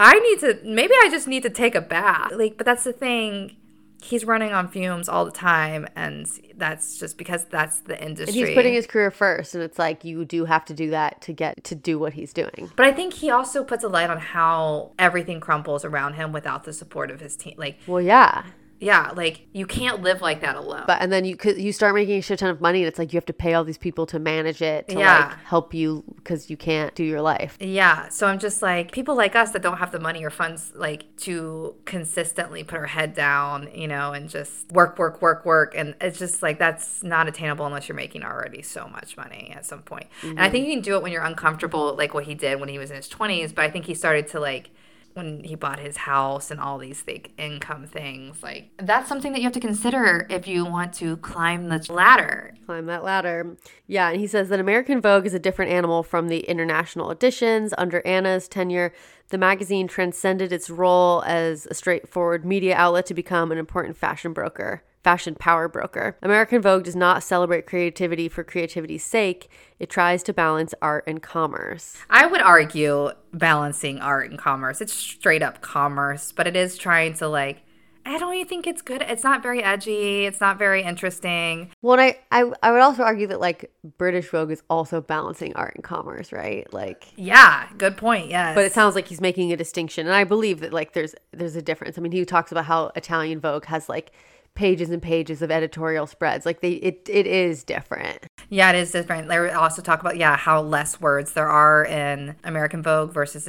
Maybe I just need to take a bath. Like, but that's the thing. He's running on fumes all the time, and that's just because that's the industry. And he's putting his career first, and it's like, you do have to do that to get to do what he's doing. But I think he also puts a light on how everything crumbles around him without the support of his team. Like, well, yeah. Yeah, like, you can't live like that alone. But and then you start making a shit ton of money, and it's like you have to pay all these people to manage it, to like help you, because you can't do your life. Yeah, so I'm just like, people like us that don't have the money or funds like to consistently put our head down, you know, and just work, and it's just like, that's not attainable unless you're making already so much money at some point. Mm-hmm. And I think you can do it when you're uncomfortable, like what he did when he was in his 20s, but I think he started to like, when he bought his house and all these big income things, like, that's something that you have to consider if you want to climb the ladder. Climb that ladder. Yeah, and he says that American Vogue is a different animal from the international editions. Under Anna's tenure, the magazine transcended its role as a straightforward media outlet to become an important fashion power broker. American Vogue does not celebrate creativity for creativity's sake. It tries to balance art and commerce. I would argue balancing art and commerce. It's straight up commerce, but it is trying to like, I don't even think it's good. It's not very edgy. It's not very interesting. Well, I would also argue that like British Vogue is also balancing art and commerce, right? Like, yeah, good point. Yes. But it sounds like he's making a distinction. And I believe that like there's a difference. I mean, he talks about how Italian Vogue has like pages and pages of editorial spreads. Like it is different. Yeah, it is different. They also talk about, yeah, how less words there are in American Vogue versus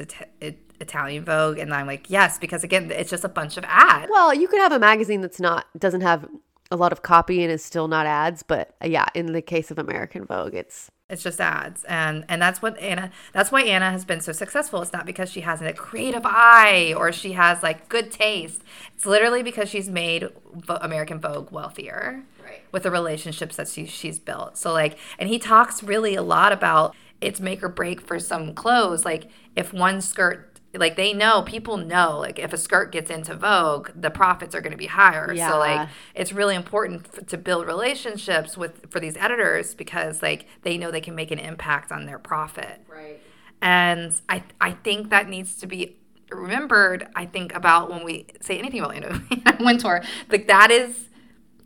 Italian Vogue. And I'm like, yes, because again, it's just a bunch of ads. Well, you could have a magazine that's doesn't have a lot of copy and is still not ads. But yeah, in the case of American Vogue, it's just ads. And that's why Anna has been so successful. It's not because she has a creative eye or she has like good taste. It's literally because she's made American Vogue wealthier. with the relationships that she's built. So like, and he talks really a lot about it's make or break for some clothes. Like if one skirt, like they know, people know, like if a skirt gets into Vogue, the profits are going to be higher. Yeah. So like it's really important to build relationships for these editors because like they know they can make an impact on their profit. Right. And I think that needs to be remembered, I think, about when we say anything about Anna Wintour. Like that is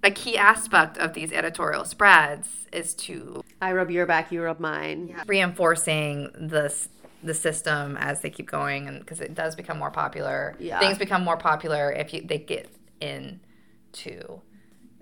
a key aspect of these editorial spreads is to... I rub your back, you rub mine. Yeah. Reinforcing the system as they keep going, and because it does become more popular. Yeah. Things become more popular if they get into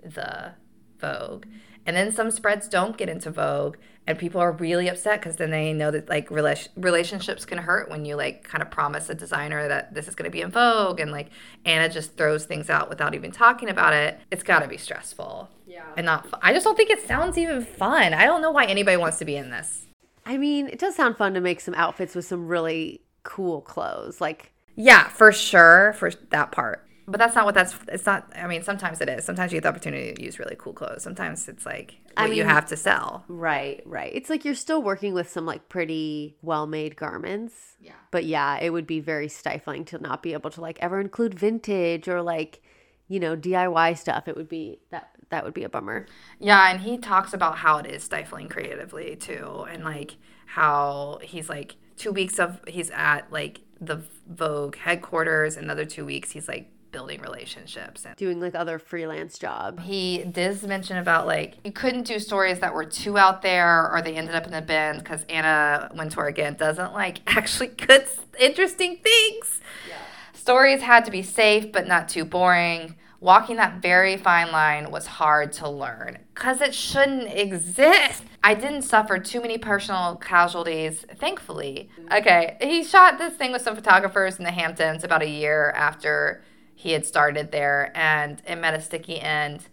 the Vogue. And then some spreads don't get into Vogue, and people are really upset because then they know that like relationships can hurt when you like kind of promise a designer that this is going to be in Vogue, and like Anna just throws things out without even talking about it. It's got to be stressful. Yeah. And I just don't think it sounds even fun. I don't know why anybody wants to be in this. I mean, it does sound fun to make some outfits with some really cool clothes. Like, yeah, for sure, for that part. But that's not what it's not. I mean, sometimes it is. Sometimes you get the opportunity to use really cool clothes. Sometimes it's like you have to sell. Right, right. It's like you're still working with some like pretty well-made garments. Yeah. But yeah, it would be very stifling to not be able to like ever include vintage or like, you know, DIY stuff. It would be that would be a bummer. Yeah, and he talks about how it is stifling creatively too, and like how he's like 2 weeks of he's at like the Vogue headquarters. Another 2 weeks he's like building relationships and doing like other freelance job. He does mention about like you couldn't do stories that were too out there or they ended up in the bin because Anna Wintour again doesn't like actually good interesting things. Yeah. Stories had to be safe but not too boring. Walking that very fine line was hard to learn because it shouldn't exist. I didn't suffer too many personal casualties, thankfully. Okay, he shot this thing with some photographers in the Hamptons about a year after he had started there, and it met a sticky end.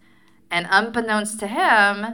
And unbeknownst to him,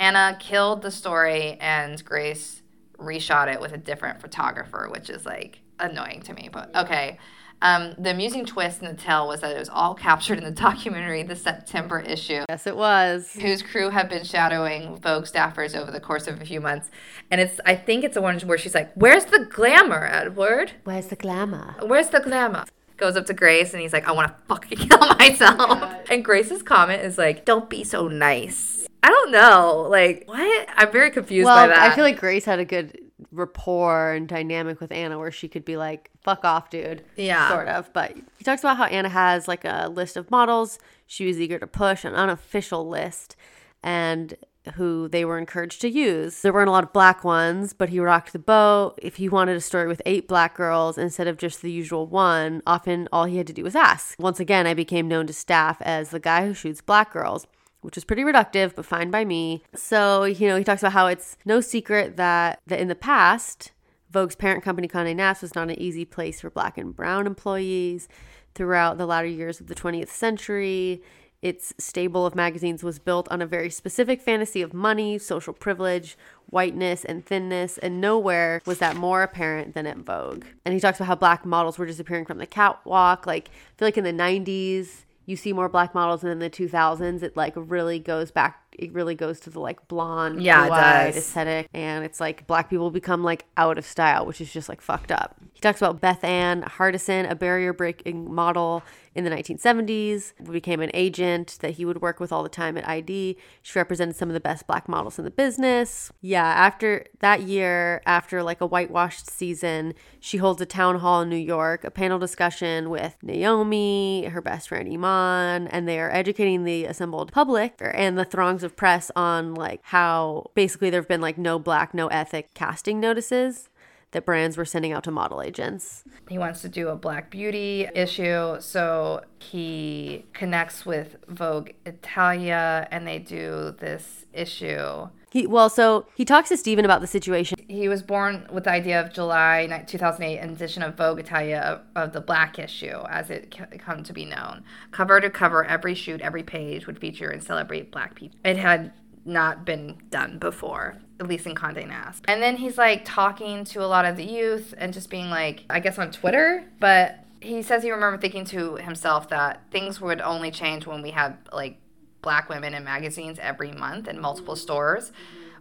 Anna killed the story, and Grace reshot it with a different photographer, which is like annoying to me, but okay. The amusing twist in the tale was that it was all captured in the documentary, The September Issue. Yes, it was. Whose crew had been shadowing Vogue staffers over the course of a few months. And I think it's the one where she's like, "Where's the glamour, Edward? Where's the glamour? Where's the glamour?" Goes up to Grace and he's like, "I want to fucking kill myself." Yeah. And Grace's comment is like, "Don't be so nice." I don't know. Like, what? I'm very confused by that. I feel like Grace had a good rapport and dynamic with Anna where she could be like, "Fuck off, dude." Yeah. Sort of. But he talks about how Anna has like a list of models she was eager to push, an unofficial list, and who they were encouraged to use. There weren't a lot of black ones, but he rocked the boat. If he wanted a story with 8 black girls instead of just the usual one, often all he had to do was ask. Once again, I became known to staff as the guy who shoots black girls, which is pretty reductive, but fine by me. So, you know, he talks about how it's no secret that in the past, Vogue's parent company, Condé Nast, was not an easy place for black and brown employees. Throughout the latter years of the 20th century, its stable of magazines was built on a very specific fantasy of money, social privilege, whiteness, and thinness, and nowhere was that more apparent than at Vogue. And he talks about how black models were disappearing from the catwalk. Like, I feel like in the 90s, you see more black models, and in the 2000s, it like really goes back. It really goes to the like blonde, blue-eyed aesthetic, and it's like black people become like out of style, which is just like fucked up. He talks about Beth Ann Hardison, a barrier-breaking model in the 1970s, who became an agent that he would work with all the time at ID. She represented some of the best black models in the business. Yeah, after that year, after like a whitewashed season, she holds a town hall in New York, a panel discussion with Naomi, her best friend Iman, and they are educating the assembled public and the throngs of press on like how basically there have been like no black, no ethnic casting notices that brands were sending out to model agents. He wants to do a black beauty issue, so he connects with Vogue Italia and they do this issue. So he talks to Stephen about the situation. He was born with the idea of July 2008, an edition of Vogue Italia of the black issue, as it come to be known. Cover to cover, every shoot, every page would feature and celebrate black people. It had not been done before, at least in Condé Nast. And then he's like talking to a lot of the youth and just being like, I guess on Twitter, but he says he remembered thinking to himself that things would only change when we had like Black women in magazines every month in multiple stores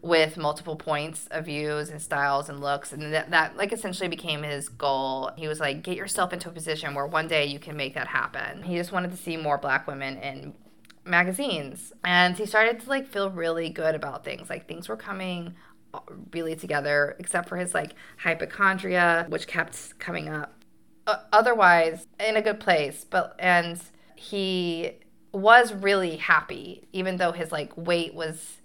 with multiple points of views and styles and looks. And that like essentially became his goal. He was like, get yourself into a position where one day you can make that happen. He just wanted to see more Black women in magazines. And he started to like feel really good about things. Like things were coming really together, except for his like hypochondria, which kept coming up. Otherwise, in a good place. And he was really happy, even though his like weight was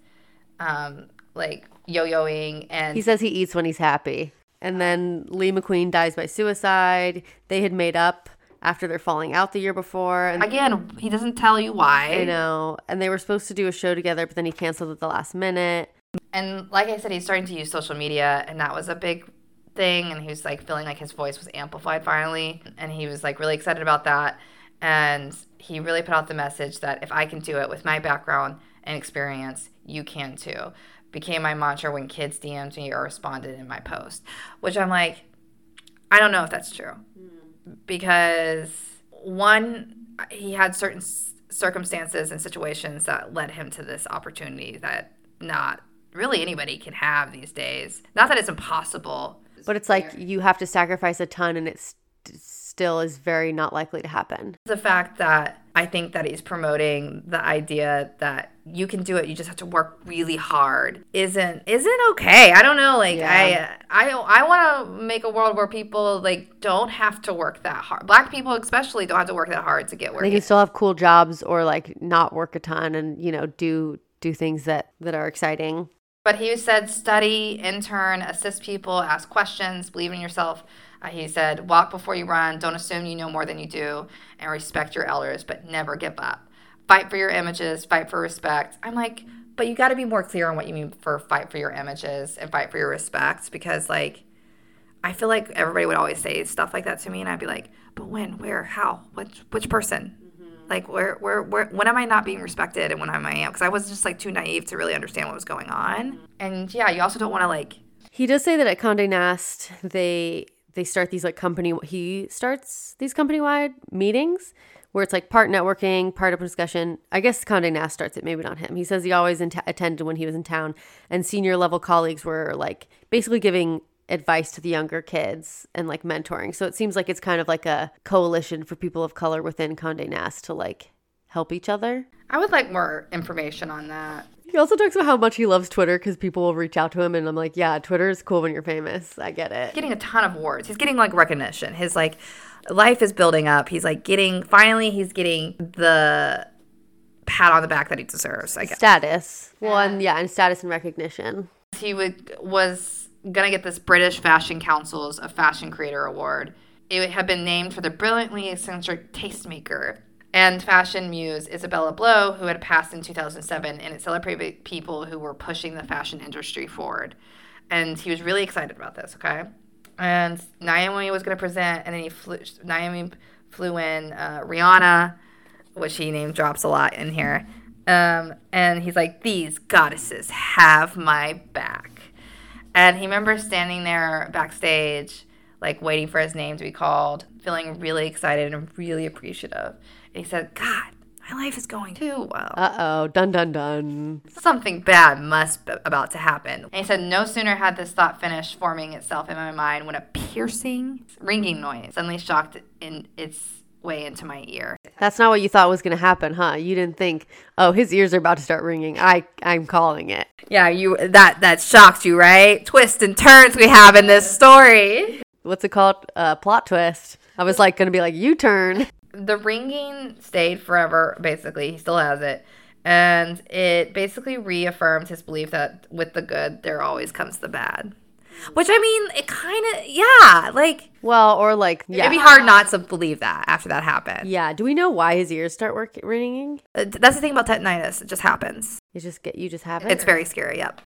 like yo-yoing. And he says he eats when he's happy. And then Lee McQueen dies by suicide. They had made up after their falling out the year before. And again, he doesn't tell you why. I know. And they were supposed to do a show together, but then he canceled at the last minute. And like I said, he's starting to use social media, and that was a big thing. And he was like feeling like his voice was amplified finally. And he was like really excited about that. And he really put out the message that if I can do it with my background and experience, you can too. Became my mantra when kids DM'd me or responded in my post. Which I'm like, I don't know if that's true. Because one, he had certain circumstances and situations that led him to this opportunity that not really anybody can have these days. Not that it's impossible. But it's like you have to sacrifice a ton, and it's still is very not likely to happen. The fact that I think that he's promoting the idea that you can do it, you just have to work really hard, isn't okay. I don't know. Like yeah. I want to make a world where people like don't have to work that hard. Black people especially don't have to work that hard to get work. They can still have cool jobs or like not work a ton and you know do things that are exciting. But he said study, intern, assist people, ask questions, believe in yourself. He said, walk before you run, don't assume you know more than you do, and respect your elders, but never give up. Fight for your images, fight for respect. I'm like, but you got to be more clear on what you mean for fight for your images and fight for your respect, because, like, I feel like everybody would always say stuff like that to me, and I'd be like, but when, where, how, which person? Mm-hmm. Like, where, when am I not being respected and when am I? Because I was just, like, too naive to really understand what was going on. Mm-hmm. And, yeah, you also don't want to, like... He does say that at Condé Nast, they start these like company-wide meetings where it's like part networking, part open discussion. I guess Condé Nast starts it, maybe not him. He says he always attended when he was in town, and senior level colleagues were like basically giving advice to the younger kids and like mentoring. So it seems like it's kind of like a coalition for people of color within Condé Nast to like help each other. I would like more information on that. He also talks about how much he loves Twitter because people will reach out to him, and I'm like, yeah, Twitter is cool when you're famous. I get it. He's getting a ton of awards. He's getting like recognition. His like life is building up. He's like finally he's getting the pat on the back that he deserves, I guess. Status. Well, and status and recognition. He was going to get this British Fashion Council's a Fashion Creator Award. It had been named for the brilliantly eccentric tastemaker and fashion muse Isabella Blow, who had passed in 2007, and it celebrated people who were pushing the fashion industry forward. And he was really excited about this, okay? And Naomi was going to present, and then Naomi flew in Rihanna, which he name drops a lot in here. And he's like, these goddesses have my back. And he remembers standing there backstage, like waiting for his name to be called, feeling really excited and really appreciative. And he said, God, my life is going too well. Uh-oh, dun, dun, dun. Something bad must be about to happen. And he said, no sooner had this thought finished forming itself in my mind when a piercing, ringing noise suddenly shocked in its way into my ear. That's not what you thought was going to happen, huh? You didn't think, oh, his ears are about to start ringing. I'm calling it. Yeah, you that shocked you, right? Twists and turns we have in this story. What's it called? Plot twist. I was like going to be like, U-turn. The ringing stayed forever, basically. He still has it. And it basically reaffirmed his belief that with the good, there always comes the bad. Which, I mean, it kind of, yeah, like. Well, or like, yeah. It'd be hard not to believe that after that happened. Yeah. Do we know why his ears start ringing? That's the thing about tetanitis. It just happens. You just have it? It's very scary, yep.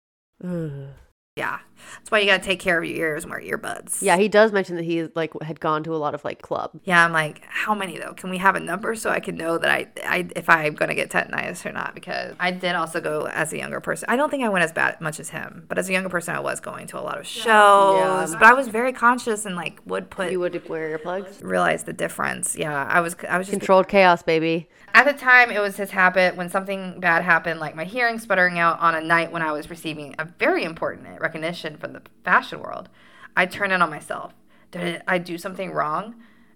Ugh. Yeah. That's why you got to take care of your ears and wear earbuds. Yeah, he does mention that he like had gone to a lot of like club. Yeah, I'm like, how many though? Can we have a number so I can know that I if I'm going to get tetanitis or not? Because I did also go as a younger person. I don't think I went as bad much as him, but as a younger person I was going to a lot of shows. Yeah. But I was very conscious and like would put. You would wear earplugs? Realize the difference. Yeah, I was just controlled chaos, baby. At the time, it was his habit when something bad happened, like my hearing sputtering out on a night when I was receiving a very important recognition from the fashion world, I turn it on myself. Did I do something wrong?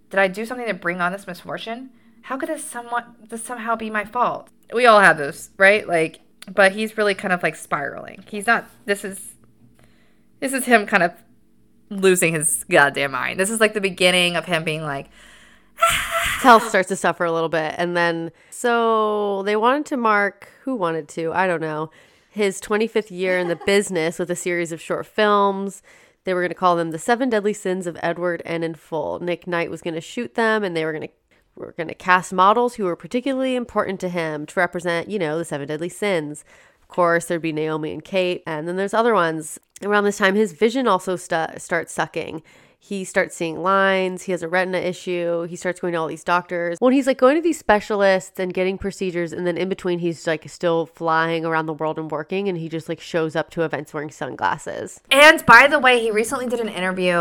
Did I do something to bring on this misfortune? How could this somehow be my fault? We all have this, right? Like, but he's really kind of like spiraling. He's not. This is him kind of losing his goddamn mind. This is like the beginning of him being like. His health starts to suffer a little bit, and then so they wanted to mark I don't know, his 25th year in the business with a series of short films. They were going to call them The Seven Deadly Sins of Edward Enninful. Nick Knight was going to shoot them, and they were going to cast models who were particularly important to him to represent, you know, the seven deadly sins. Of course, there'd be Naomi and Kate, and then there's other ones. Around this time, his vision also starts sucking. He starts seeing lines. He has a retina issue. He starts going to all these doctors. When he's like going to these specialists and getting procedures, and then in between, he's like still flying around the world and working, and he just like shows up to events wearing sunglasses. And by the way, he recently did an interview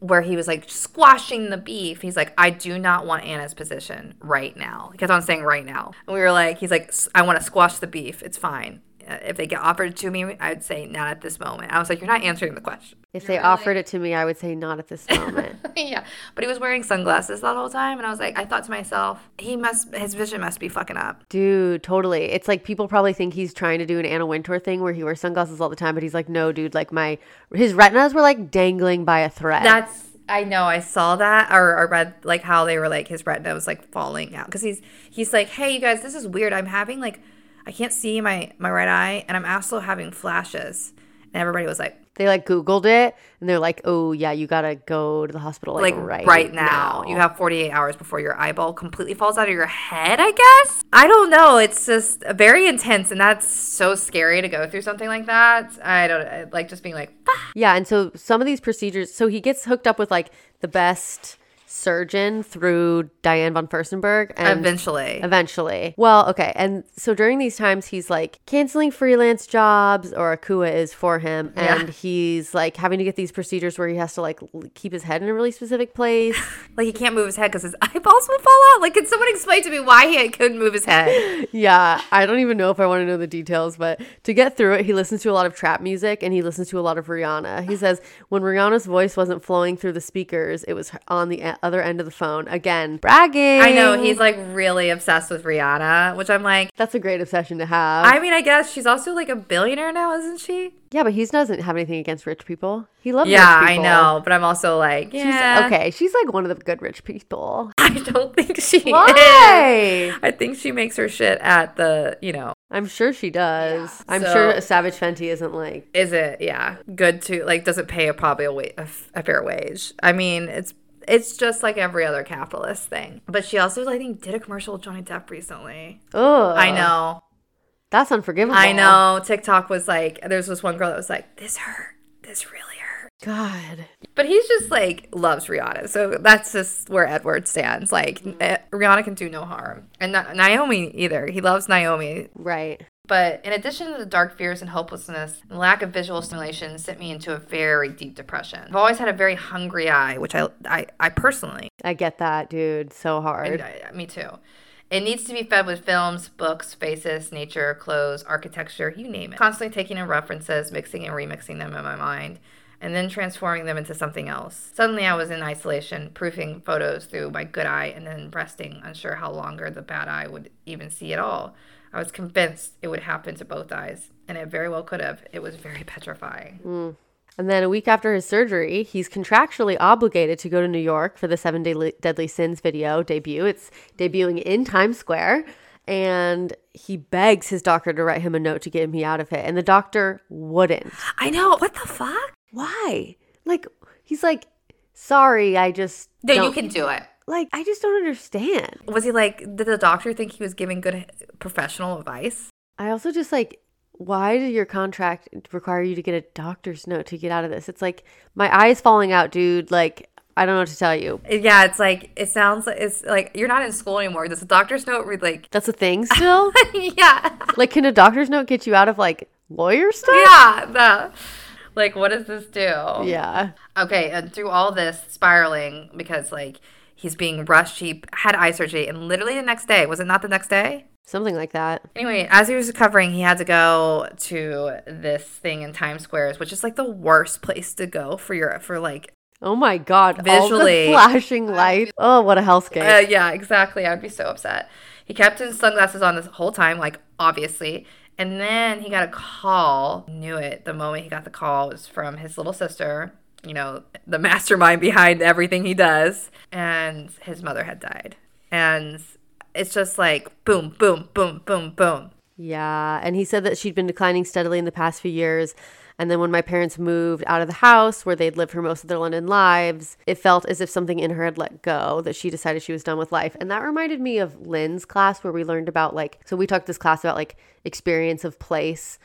where he was like squashing the beef. He's like, I do not want Anna's position right now. He kept on saying right now. And we were like, he's like, I want to squash the beef. It's fine. If they get offered to me, I'd say not at this moment. I was like, you're not answering the question. If they offered it to me, I would say not at this moment. Yeah. But he was wearing sunglasses that whole time. And I was like, I thought to myself, his vision must be fucking up. Dude, totally. It's like people probably think he's trying to do an Anna Wintour thing where he wears sunglasses all the time. But he's like, no, dude, like his retinas were like dangling by a thread. I know, I saw that or read like how they were like his retina was like falling out. Because he's like, hey, you guys, this is weird. I'm having like. I can't see my right eye, and I'm also having flashes. And everybody was like... They, like, Googled it, and they're like, oh, yeah, you got to go to the hospital, like right now. You have 48 hours before your eyeball completely falls out of your head, I guess? I don't know. It's just very intense, and that's so scary to go through something like that. I just being like... Ah. Yeah, and so some of these procedures... So he gets hooked up with, like, the best... surgeon through Diane von Furstenberg. And Eventually. Well, okay. And so during these times, he's like canceling freelance jobs, or Akua is for him. And he's like having to get these procedures where he has to like keep his head in a really specific place. Like he can't move his head because his eyeballs will fall out. Like, can someone explain to me why he couldn't move his head? Yeah. I don't even know if I want to know the details, but to get through it, he listens to a lot of trap music and he listens to a lot of Rihanna. He says when Rihanna's voice wasn't flowing through the speakers, it was on the other end of the phone. Again, bragging. I know, he's like really obsessed with Rihanna, which I'm like, that's a great obsession to have. I mean, I guess she's also like a billionaire now, isn't she? Yeah, but he doesn't have anything against rich people. He loves rich people. Yeah, I know, but I'm also like, yeah. She's, okay, she's like one of the good rich people. I don't think she is. I think she makes her shit at the, you know. I'm sure she does. Yeah. I'm sure Savage Fenty isn't like. Is it? Yeah. Good to, like, doesn't pay a fair wage. I mean, It's just like every other capitalist thing. But she also, I think, did a commercial with Johnny Depp recently. Oh. I know. That's unforgivable. I know. TikTok was like, there's this one girl that was like, this hurt. This really hurt. God. But he's just like, loves Rihanna. So that's just where Edward stands. Like, Rihanna can do no harm. And not Naomi either. He loves Naomi. Right. But in addition to the dark fears and hopelessness, and lack of visual stimulation sent me into a very deep depression. I've always had a very hungry eye, which I personally... I get that, dude. So hard. Me too. It needs to be fed with films, books, faces, nature, clothes, architecture, you name it. Constantly taking in references, mixing and remixing them in my mind, and then transforming them into something else. Suddenly I was in isolation, proofing photos through my good eye, and then resting, unsure how longer the bad eye would even see at all. I was convinced it would happen to both eyes, and it very well could have. It was very petrifying. Mm. And then a week after his surgery, he's contractually obligated to go to New York for the Seven Deadly Sins video debut. It's debuting in Times Square, and he begs his doctor to write him a note to get me out of it, and the doctor wouldn't. I know. What the fuck? Why? Like, he's like, sorry, I just no, don't. You can do it. Like, I just don't understand. Was he like, did the doctor think he was giving good professional advice? I also just like, why did your contract require you to get a doctor's note to get out of this? It's like, my eye's falling out, dude. Like, I don't know what to tell you. Yeah, it's like, it sounds like, it's like, you're not in school anymore. Does a doctor's note read like... That's a thing still? Yeah. Like, can a doctor's note get you out of, like, lawyer stuff? Yeah, no. Like, what does this do? Yeah. Okay, and through all this spiraling, because, like, he's being rushed, he had eye surgery, and literally the next day, was it not the next day? Something like that. Anyway, as he was recovering, he had to go to this thing in Times Square, which is, like, the worst place to go for Europe, for, like... Oh my God, visually, all the flashing lights. Oh, what a hellscape. Yeah, exactly. I'd be so upset. He kept his sunglasses on this whole time, like, obviously. And then he got a call. Knew it the moment he got the call. It was from his little sister, you know, the mastermind behind everything he does. And his mother had died. And it's just like, boom, boom, boom, boom, boom. Yeah. And he said that she'd been declining steadily in the past few years. And then when my parents moved out of the house where they'd lived for most of their London lives, it felt as if something in her had let go, that she decided she was done with life. And that reminded me of Lynn's class where we learned about, like, so we talked this class about, like, experience of place.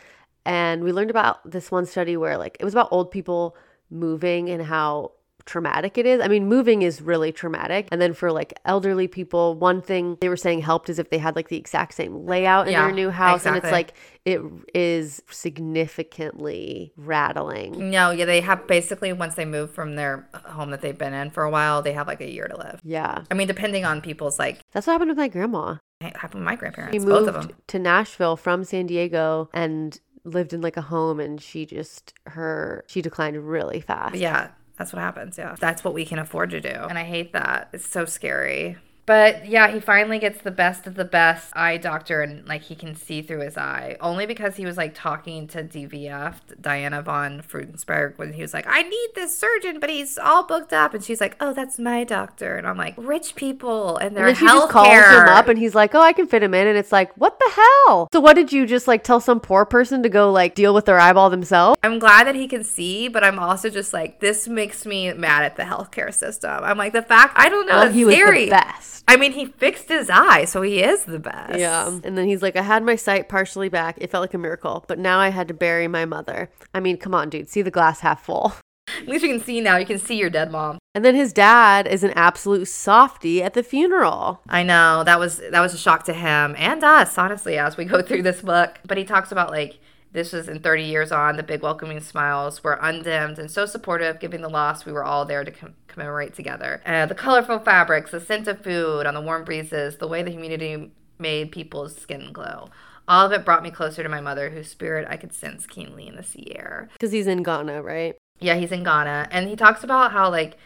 And we learned about this one study where, like, it was about old people moving and how traumatic it is. I mean, moving is really traumatic. And then for, like, elderly people, one thing they were saying helped is if they had, like, the exact same layout in their new house. Exactly. And it's like, it is significantly rattling. No, yeah, they have basically, once they move from their home that they've been in for a while, they have like a year to live. Yeah. I mean, depending on people's, like... That's what happened with my grandma. It happened with my grandparents, she both of them. She moved to Nashville from San Diego and lived in, like, a home, and she declined really fast. Yeah. That's what happens, yeah. That's what we can afford to do. And I hate that. It's so scary. But, yeah, he finally gets the best of the best eye doctor, and, like, he can see through his eye. Only because he was, like, talking to DVF, Diane von Furstenberg, when he was like, I need this surgeon, but he's all booked up. And she's like, oh, that's my doctor. And I'm like, rich people and their health care. And then she just calls him up, and he's like, oh, I can fit him in. And it's like, what the hell? So what did you just, like, tell some poor person to go, like, deal with their eyeball themselves? I'm glad that he can see, but I'm also just like, this makes me mad at the healthcare system. I'm like, the fact, I don't know, well, it's he scary. Was the best. I mean, he fixed his eye, so he is the best. Yeah. And then he's like, I had my sight partially back. It felt like a miracle, but now I had to bury my mother. I mean, come on, dude. See the glass half full. At least you can see now. You can see your dead mom. And then his dad is an absolute softie at the funeral. I know. That was a shock to him and us, honestly, as we go through this book. But he talks about, like, this was in 30 years on, the big welcoming smiles were undimmed and so supportive, giving the loss we were all there to commemorate together. The colorful fabrics, the scent of food on the warm breezes, the way the humidity made people's skin glow. All of it brought me closer to my mother, whose spirit I could sense keenly in the sea air. Because he's in Ghana, right? Yeah, he's in Ghana. And he talks about how, like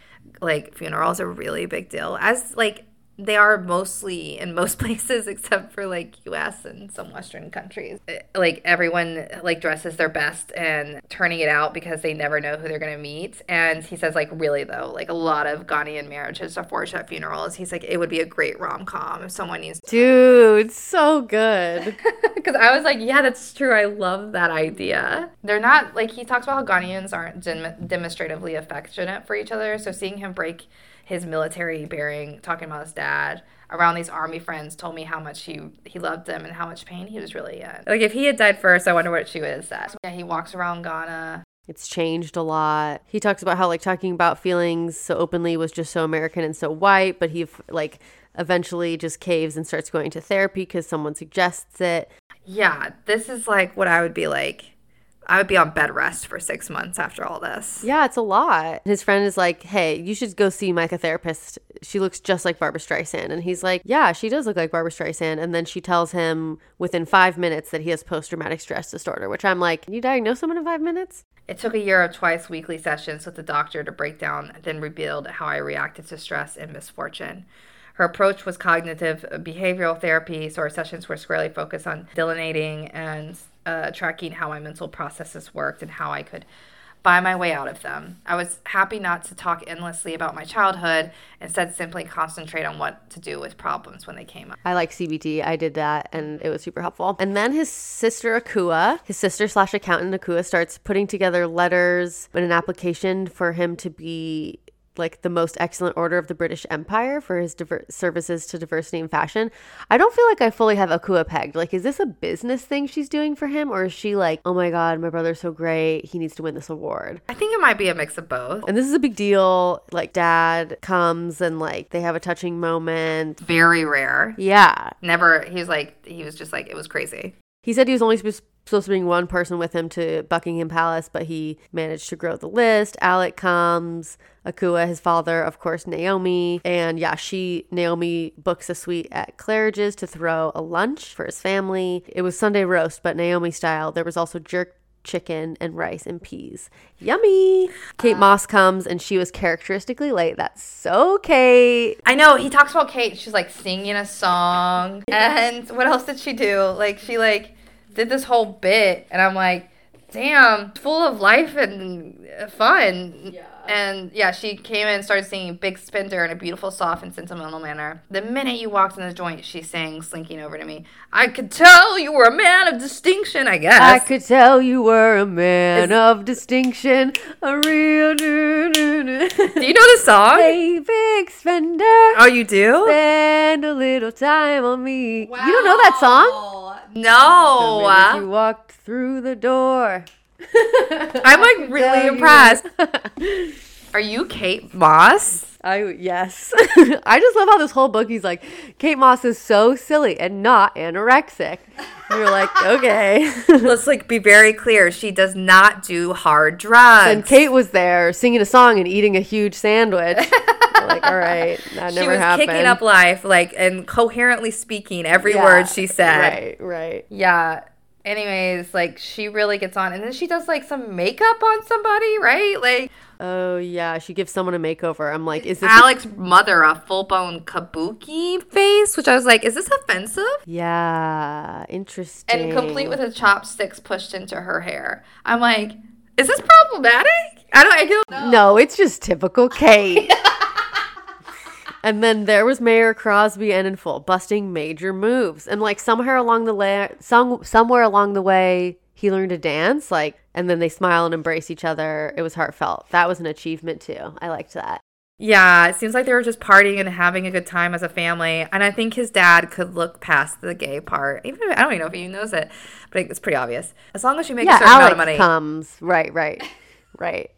funerals are really a big deal. As, like... They are mostly in most places except for, like, U.S. and some Western countries. Like, everyone, like, dresses their best and turning it out because they never know who they're going to meet. And he says, like, really, though, like, a lot of Ghanaian marriages are forged at funerals. He's like, it would be a great rom-com if someone needs to. Dude, so good. Because I was like, yeah, that's true. I love that idea. They're not, like, he talks about how Ghanaians aren't demonstratively affectionate for each other. So seeing him break his military bearing, talking about his dad, around these army friends, told me how much he loved them and how much pain he was really in. Like, if he had died first, I wonder what she would have said. Yeah, he walks around Ghana. It's changed a lot. He talks about how, like, talking about feelings so openly was just so American and so white, but he, like, eventually just caves and starts going to therapy because someone suggests it. Yeah, this is, like, what I would be like. I would be on bed rest for 6 months after all this. Yeah, it's a lot. His friend is like, hey, you should go see my therapist. She looks just like Barbra Streisand. And he's like, yeah, she does look like Barbra Streisand. And then she tells him within 5 minutes that he has post-traumatic stress disorder, which I'm like, can you diagnose someone in 5 minutes? It took a year of twice weekly sessions with the doctor to break down, then revealed how I reacted to stress and misfortune. Her approach was cognitive behavioral therapy, so our sessions were squarely focused on delineating and tracking how my mental processes worked and how I could buy my way out of them. I was happy not to talk endlessly about my childhood, instead simply concentrate on what to do with problems when they came up. I like CBT. I did that, and it was super helpful. And then his sister Akua, his sister / accountant Akua, starts putting together letters and an application for him to be like the most excellent order of the British Empire for his services to diversity in fashion. I don't feel like I fully have Akua pegged. Like, is this a business thing she's doing for him? Or is she like, oh my God, my brother's so great, he needs to win this award? I think it might be a mix of both. And this is a big deal. Like, dad comes and like they have a touching moment. Very rare. Yeah. Never. He was just like, it was crazy. He said he was only supposed to bring one person with him to Buckingham Palace, but he managed to grow the list. Alec comes, Akua, his father, of course, Naomi. And yeah, Naomi books a suite at Claridge's to throw a lunch for his family. It was Sunday roast, but Naomi style. There was also jerk chicken and rice and peas. Yummy. Kate Moss comes, and she was characteristically late. That's so Kate. I know. He talks about Kate. She's like singing a song. And what else did she do? Like, she like did this whole bit, and I'm like, damn, full of life and fun. Yeah. And yeah, she came in and started singing Big Spender in a beautiful, soft, and sentimental manner. The minute you walked in the joint, she sang Slinking Over to Me. I could tell you were a man of distinction, I guess. I could tell you were a man of distinction. A real... Do you know this song? Hey, Big Spender. Oh, you do? Spend a little time on me. Wow. You don't know that song? No. The minute you walked through the door. I'm like really impressed. Are you Kate Moss? Yes. I just love how this whole book, he's like, Kate Moss is so silly and not anorexic. And you're like, okay. Let's like be very clear. She does not do hard drugs. And Kate was there singing a song and eating a huge sandwich. Like, all right, that never happened. She was kicking up life, like, and coherently speaking every word she said. Right. Yeah. Anyways, like, she really gets on. And then she does, like, some makeup on somebody, right? Like, oh, yeah. She gives someone a makeover. I'm like, is this... Alex's mother, a full-blown kabuki face? Which I was like, is this offensive? Yeah. Interesting. And complete with the chopsticks pushed into her hair. I'm like, is this problematic? I don't know. No, it's just typical Kate. And then there was Mayor Crosby Enninful busting major moves. And like somewhere along the way, he learned to dance. Like, and then they smile and embrace each other. It was heartfelt. That was an achievement too. I liked that. Yeah, it seems like they were just partying and having a good time as a family. And I think his dad could look past the gay part. Even I don't even know if he knows it, but it's pretty obvious. As long as you make a certain amount of money. Comes. Right. Right.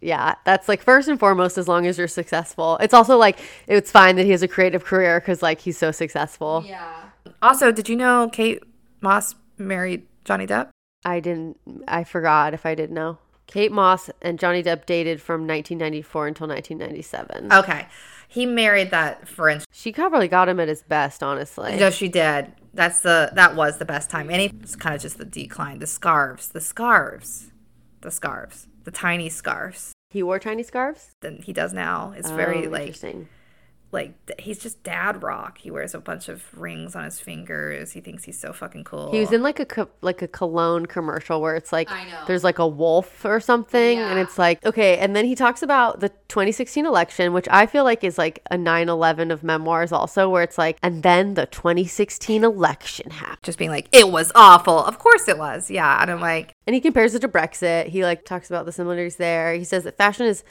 Yeah. That's like first and foremost, as long as you're successful. It's also like, it's fine that he has a creative career because like he's so successful. Yeah. Also, did you know Kate Moss married Johnny Depp? I didn't. I forgot if I did know. Kate Moss and Johnny Depp dated from 1994 until 1997. Okay. He married that French. She probably got him at his best, honestly. No, she did. That was the best time. And it's kind of just the decline. The scarves. The tiny scarves. He wore tiny scarves? Then he does now. It's very interesting. Like, he's just dad rock. He wears a bunch of rings on his fingers. He thinks he's so fucking cool. He was in like a cologne commercial where it's like there's like a wolf or something. Yeah. And it's like, okay. And then he talks about the 2016 election, which I feel like is like a 9/11 of memoirs also, where it's like, and then the 2016 election happened. Just being like, it was awful. Of course it was. Yeah. And I'm like. And he compares it to Brexit. He like talks about the similarities there. He says that fashion is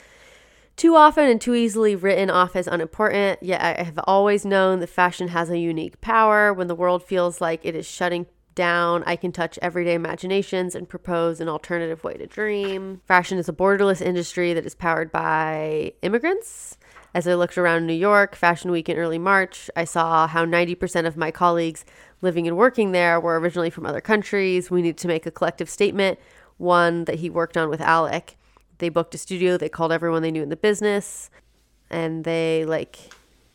too often and too easily written off as unimportant, yet I have always known that fashion has a unique power. When the world feels like it is shutting down, I can touch everyday imaginations and propose an alternative way to dream. Fashion is a borderless industry that is powered by immigrants. As I looked around New York, Fashion Week in early March, I saw how 90% of my colleagues living and working there were originally from other countries. We need to make a collective statement, one that he worked on with Alec. They booked a studio. They called everyone they knew in the business, and they like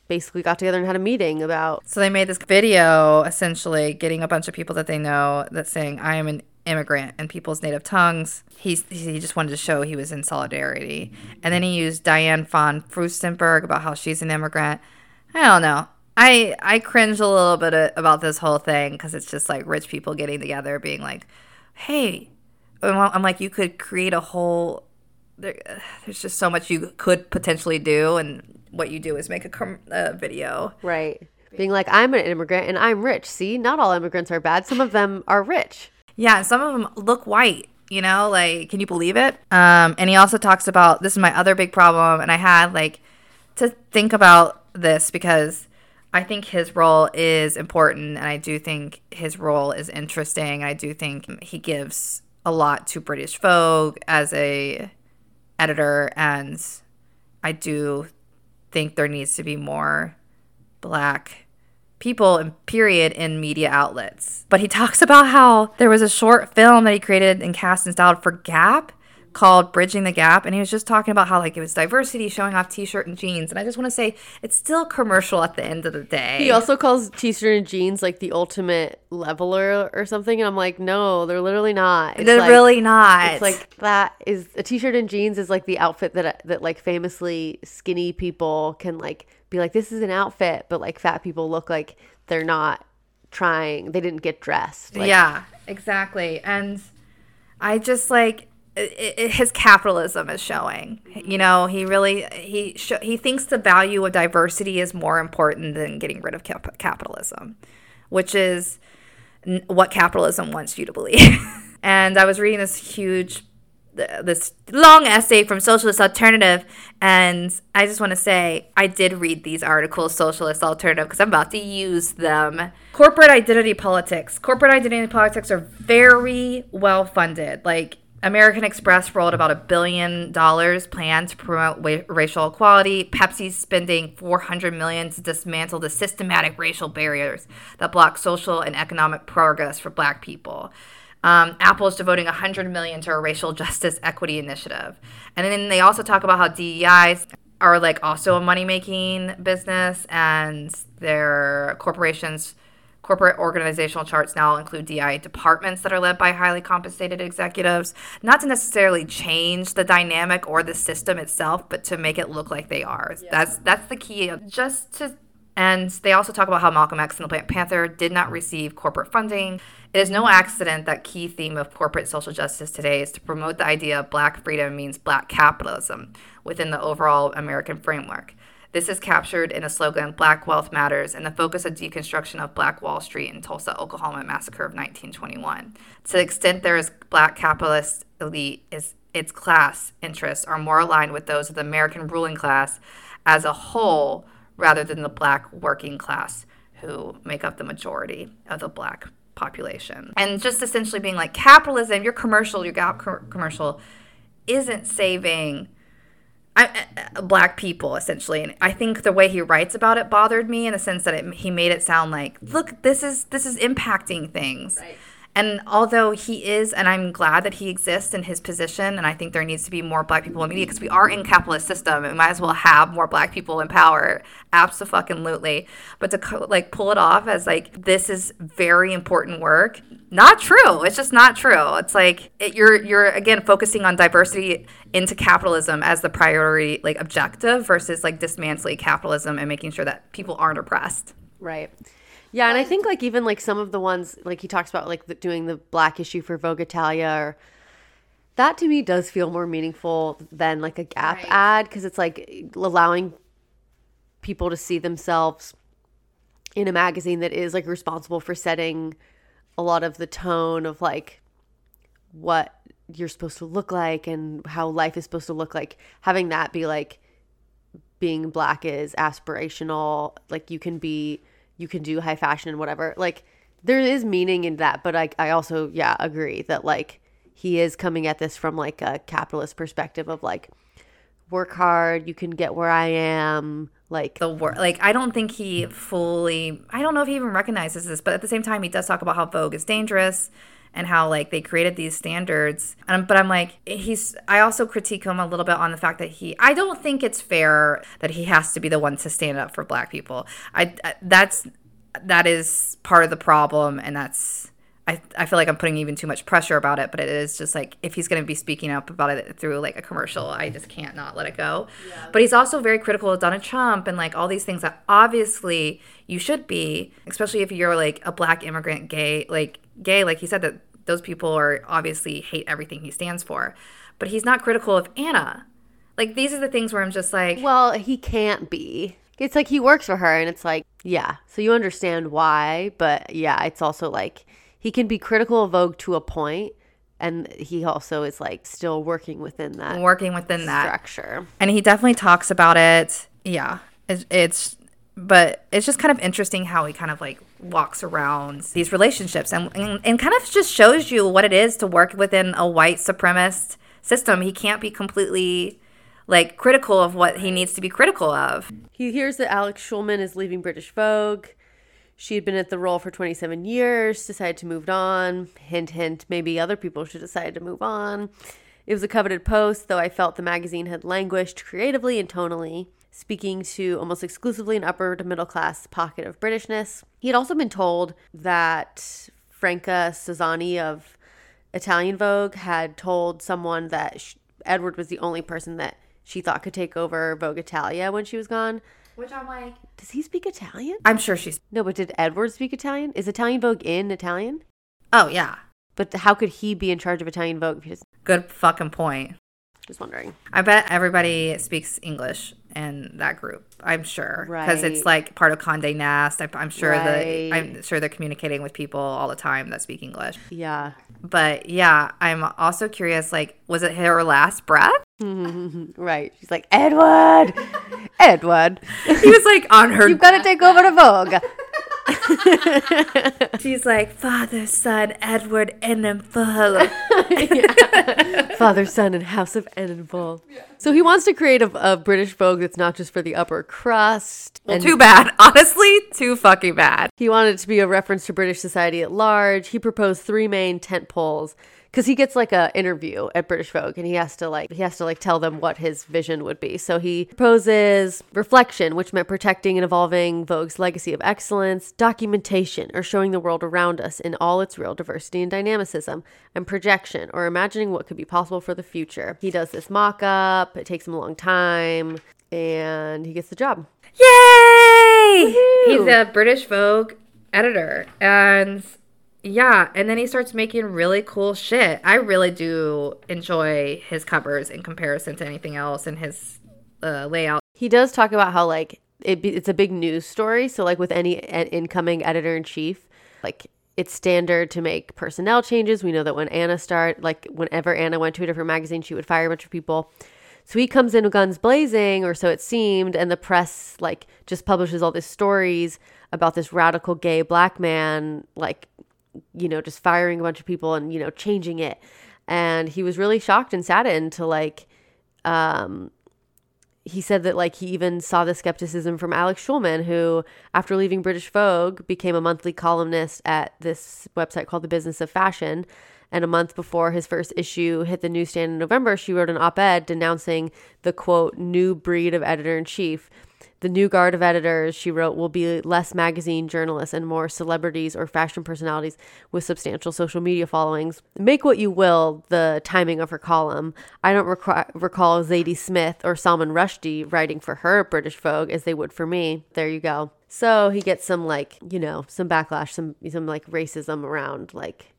basically got together and had a meeting about. So they made this video, essentially getting a bunch of people that they know that's saying, "I am an immigrant in people's native tongues." He just wanted to show he was in solidarity, and then he used Diane von Furstenberg about how she's an immigrant. I don't know. I cringe a little bit about this whole thing because it's just like rich people getting together, being like, "Hey," I'm like, you could create a whole. There's just so much you could potentially do, and what you do is make a video. Right. Being like, I'm an immigrant and I'm rich. See, not all immigrants are bad. Some of them are rich. Yeah, some of them look white, you know? Like, can you believe it? And he also talks about, this is my other big problem, and I had, like, to think about this because I think his role is important, and I do think his role is interesting. I do think he gives a lot to British Vogue as a editor, and I do think there needs to be more Black people and period in media outlets. But he talks about how there was a short film that he created and cast and styled for Gap called Bridging the Gap, and he was just talking about how, like, it was diversity, showing off t-shirt and jeans, and I just want to say it's still commercial at the end of the day. He also calls t-shirt and jeans like the ultimate leveler or something, and I'm like, no, they're literally not. It's they're like, really not. It's like that is a t-shirt and jeans is like the outfit that like famously skinny people can like be like, this is an outfit, but like fat people look like they're not trying, they didn't get dressed. Like, yeah, exactly. And I just like his capitalism is showing. You know, he really he thinks the value of diversity is more important than getting rid of capitalism, which is what capitalism wants you to believe. And I was reading this long essay from Socialist Alternative, and I just want to say I did read these articles, Socialist Alternative, because I'm about to use them. Corporate identity politics are very well funded. Like, American Express rolled about $1 billion plan to promote racial equality. Pepsi's spending $400 million to dismantle the systematic racial barriers that block social and economic progress for Black people. Apple's devoting $100 million to a racial justice equity initiative. And then they also talk about how DEIs are like also a money-making business, and their corporate organizational charts now include DEI departments that are led by highly compensated executives, not to necessarily change the dynamic or the system itself, but to make it look like they are. Yeah. That's the key. And they also talk about how Malcolm X and the Black Panther did not receive corporate funding. It is no accident that key theme of corporate social justice today is to promote the idea of Black freedom means Black capitalism within the overall American framework. This is captured in a slogan, Black Wealth Matters, and the focus of deconstruction of Black Wall Street and Tulsa, Oklahoma massacre of 1921. To the extent there is Black capitalist elite, its class interests are more aligned with those of the American ruling class as a whole rather than the Black working class, who make up the majority of the Black population. And just essentially being like, capitalism, your Gap commercial isn't saving Black people, essentially. And I think the way he writes about it bothered me in the sense that he made it sound like, look, this is impacting things. Right. And although he is, and I'm glad that he exists in his position, and I think there needs to be more Black people in media because we are in a capitalist system and we might as well have more Black people in power, abso-fucking-lutely. But to like pull it off as like, this is very important work, not true. It's just not true. It's like you're again focusing on diversity into capitalism as the priority like objective versus like dismantling capitalism and making sure that people aren't oppressed. Right. Yeah, and I think, like, even, like, some of the ones, like, he talks about, like, doing the Black issue for Vogue Italia, or that to me does feel more meaningful than, like, a Gap right. ad, because it's, like, allowing people to see themselves in a magazine that is, like, responsible for setting a lot of the tone of, like, what you're supposed to look like and how life is supposed to look like. Having that be, like, being Black is aspirational, like, you can do high fashion and whatever. Like, there is meaning in that, but I also, yeah, agree that, like, he is coming at this from, like, a capitalist perspective of, like, work hard, you can get where I am, like. Like, I don't think he fully – I don't know if he even recognizes this, but at the same time, he does talk about how Vogue is dangerous and how, like, they created these standards. But I'm like, I also critique him a little bit on the fact that I don't think it's fair that he has to be the one to stand up for Black people. That is part of the problem, and that's, I feel like I'm putting even too much pressure about it, but it is just like, if he's going to be speaking up about it through like a commercial, I just can't not let it go. Yeah. But he's also very critical of Donald Trump and like all these things that obviously you should be, especially if you're like a Black immigrant gay, like he said that those people are obviously hate everything he stands for. But he's not critical of Anna. Like, these are the things where I'm just like, well, he can't be. It's like he works for her, and it's like, yeah, so you understand why, but yeah, it's also like he can be critical of Vogue to a point, and he also is like still working within that structure. And he definitely talks about it. Yeah. It's but it's just kind of interesting how he kind of like walks around these relationships and kind of just shows you what it is to work within a white supremacist system. He can't be completely like critical of what he needs to be critical of. He hears that Alex Shulman is leaving British Vogue. She had been at the role for 27 years, decided to move on. Hint, hint, maybe other people should decide to move on. It was a coveted post, though I felt the magazine had languished creatively and tonally, speaking to almost exclusively an upper to middle class pocket of Britishness. He had also been told that Franca Sozzani of Italian Vogue had told someone that Edward was the only person that she thought could take over Vogue Italia when she was gone. Which I'm like, does he speak Italian? I'm sure she's... No, but did Edward speak Italian? Is Italian Vogue in Italian? Oh, yeah. But how could he be in charge of Italian Vogue if he doesn't? Good fucking point. Just wondering. I bet everybody speaks English in that group. I'm sure. Right. Because it's like part of Condé Nast. I'm sure right. I'm sure they're communicating with people all the time that speak English. Yeah. But yeah, I'm also curious, like, was it her last breath? Right. She's like, Edward! Edward. He was like on her. You've got to take over the Vogue. She's like, father, son, Edward Enninful. Yeah. Father, son, and House of Enninful. Yeah. So he wants to create a British Vogue that's not just for the upper crust. Well, and too bad. Honestly, too fucking bad. He wanted it to be a reference to British society at large. He proposed three main tent poles. Because he gets like an interview at British Vogue and he has to tell them what his vision would be. So he proposes reflection, which meant protecting and evolving Vogue's legacy of excellence, documentation, or showing the world around us in all its real diversity and dynamicism, and projection, or imagining what could be possible for the future. He does this mock-up. It takes him a long time, and he gets the job. Yay! Woo-hoo! He's a British Vogue editor, and... yeah, and then he starts making really cool shit. I really do enjoy his covers in comparison to anything else and his layout. He does talk about how, like, it's a big news story. So, like, with any incoming editor-in-chief, like, it's standard to make personnel changes. We know that when Anna started, like, whenever Anna went to a different magazine, she would fire a bunch of people. So he comes in with guns blazing, or so it seemed, and the press, like, just publishes all these stories about this radical gay black man, like, you know, just firing a bunch of people and, you know, changing it. And he was really shocked and saddened to, like, he said that, like, he even saw the skepticism from Alex Shulman, who, after leaving British Vogue, became a monthly columnist at this website called The Business of Fashion. And a month before his first issue hit the newsstand in November, she wrote an op-ed denouncing the, quote, new breed of editor-in-chief. The new guard of editors, she wrote, will be less magazine journalists and more celebrities or fashion personalities with substantial social media followings. Make what you will the timing of her column. I don't recall Zadie Smith or Salman Rushdie writing for her British Vogue as they would for me. There you go. So he gets some, like, you know, some backlash, some like racism around, like,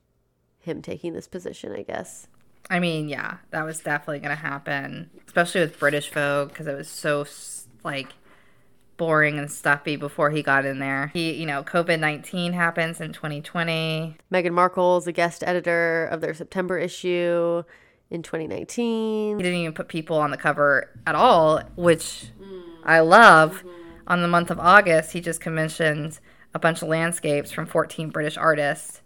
him taking this position, I guess. I mean, yeah, that was definitely going to happen, especially with British Vogue, because it was so, like, boring and stuffy before he got in there. He, you know, COVID-19 happens in 2020. Meghan Markle's a guest editor of their September issue in 2019. He didn't even put people on the cover at all, which I love. Mm-hmm. On the month of August, he just commissioned a bunch of landscapes from 14 British artists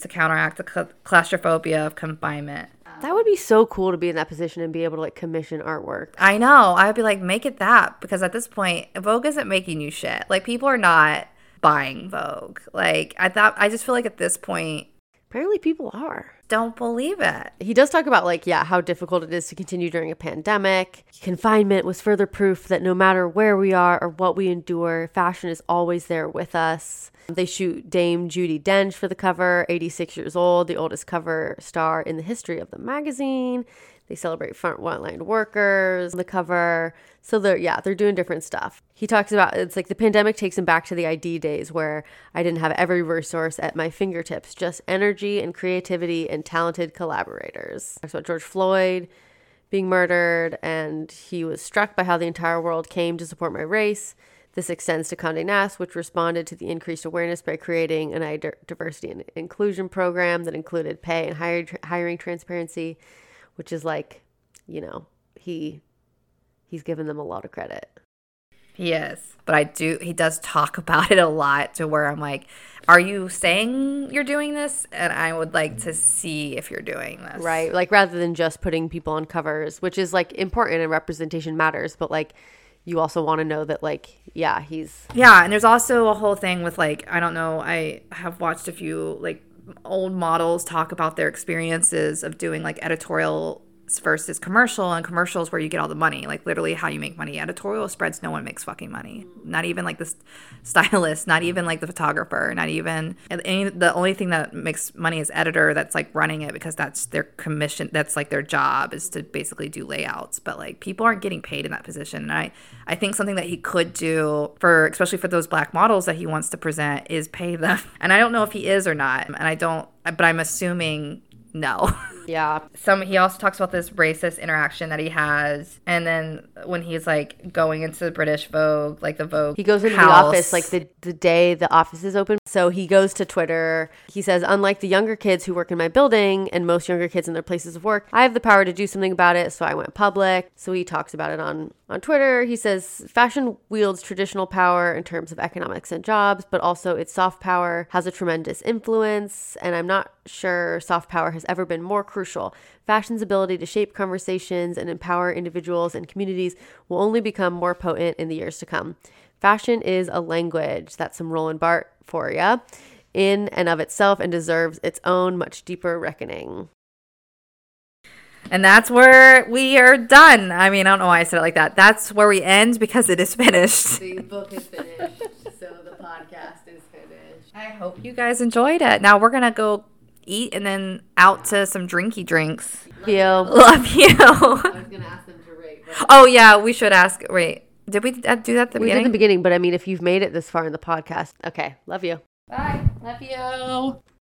to counteract the claustrophobia of confinement. That would be so cool to be in that position and be able to, like, commission artwork. I know. I would be like, make it that. Because at this point, Vogue isn't making you shit. Like, people are not buying Vogue. Like, I just feel like at this point... apparently people are. Don't believe it. He does talk about, like, yeah, how difficult it is to continue during a pandemic. Confinement was further proof that no matter where we are or what we endure, fashion is always there with us. They shoot Dame Judi Dench for the cover, 86 years old, the oldest cover star in the history of the magazine. They celebrate frontline workers on the cover. So they're doing different stuff. He talks about, it's like the pandemic takes him back to the ID days where I didn't have every resource at my fingertips, just energy and creativity and talented collaborators. He talks about George Floyd being murdered, and he was struck by how the entire world came to support my race. This extends to Condé Nast, which responded to the increased awareness by creating an ID diversity and inclusion program that included pay and hiring transparency, which is like, you know, he's given them a lot of credit. He is. But he does talk about it a lot, to where I'm like, are you saying you're doing this? And I would like to see if you're doing this. Right. Like, rather than just putting people on covers, which is, like, important and representation matters. But, like, you also want to know that, like, yeah, he's. Yeah. And there's also a whole thing with, like, I don't know. I have watched a few, like, old models talk about their experiences of doing, like, editorial versus commercial, and commercials where you get all the money, like literally how you make money. Editorial spreads, no one makes fucking money, not even like the stylist, not even like the photographer, not even the only thing that makes money is editor, that's like running it, because that's their commission, that's like their job, is to basically do layouts. But like, people aren't getting paid in that position. And I think something that he could do, for especially for those black models that he wants to present, is pay them. And I don't know if he is or not, and I don't, but I'm assuming no. Yeah. He also talks about this racist interaction that he has. And then when he's like going into the British Vogue, like the Vogue house. He goes into the office, like the day the office is open. So he goes to Twitter. He says, unlike the younger kids who work in my building and most younger kids in their places of work, I have the power to do something about it. So I went public. So he talks about it on Twitter. He says, fashion wields traditional power in terms of economics and jobs, but also its soft power has a tremendous influence. And I'm not sure soft power has ever been more crucial. Fashion's ability to shape conversations and empower individuals and communities will only become more potent in the years to come. Fashion is a language. That's some Roland Barthes for ya, in and of itself, and deserves its own much deeper reckoning. And that's where we are done. I mean, I don't know why I said it like that. That's where we end, because it is finished. The book is finished, so the podcast is finished. I hope you guys enjoyed it. Now we're going to go eat and then out to some drinky drinks. Love you. I was going to ask them to rate. Oh, yeah, we should ask. Wait, did we do that at the beginning? We did at the beginning, but I mean, if you've made it this far in the podcast, okay, love you. Bye. Love you.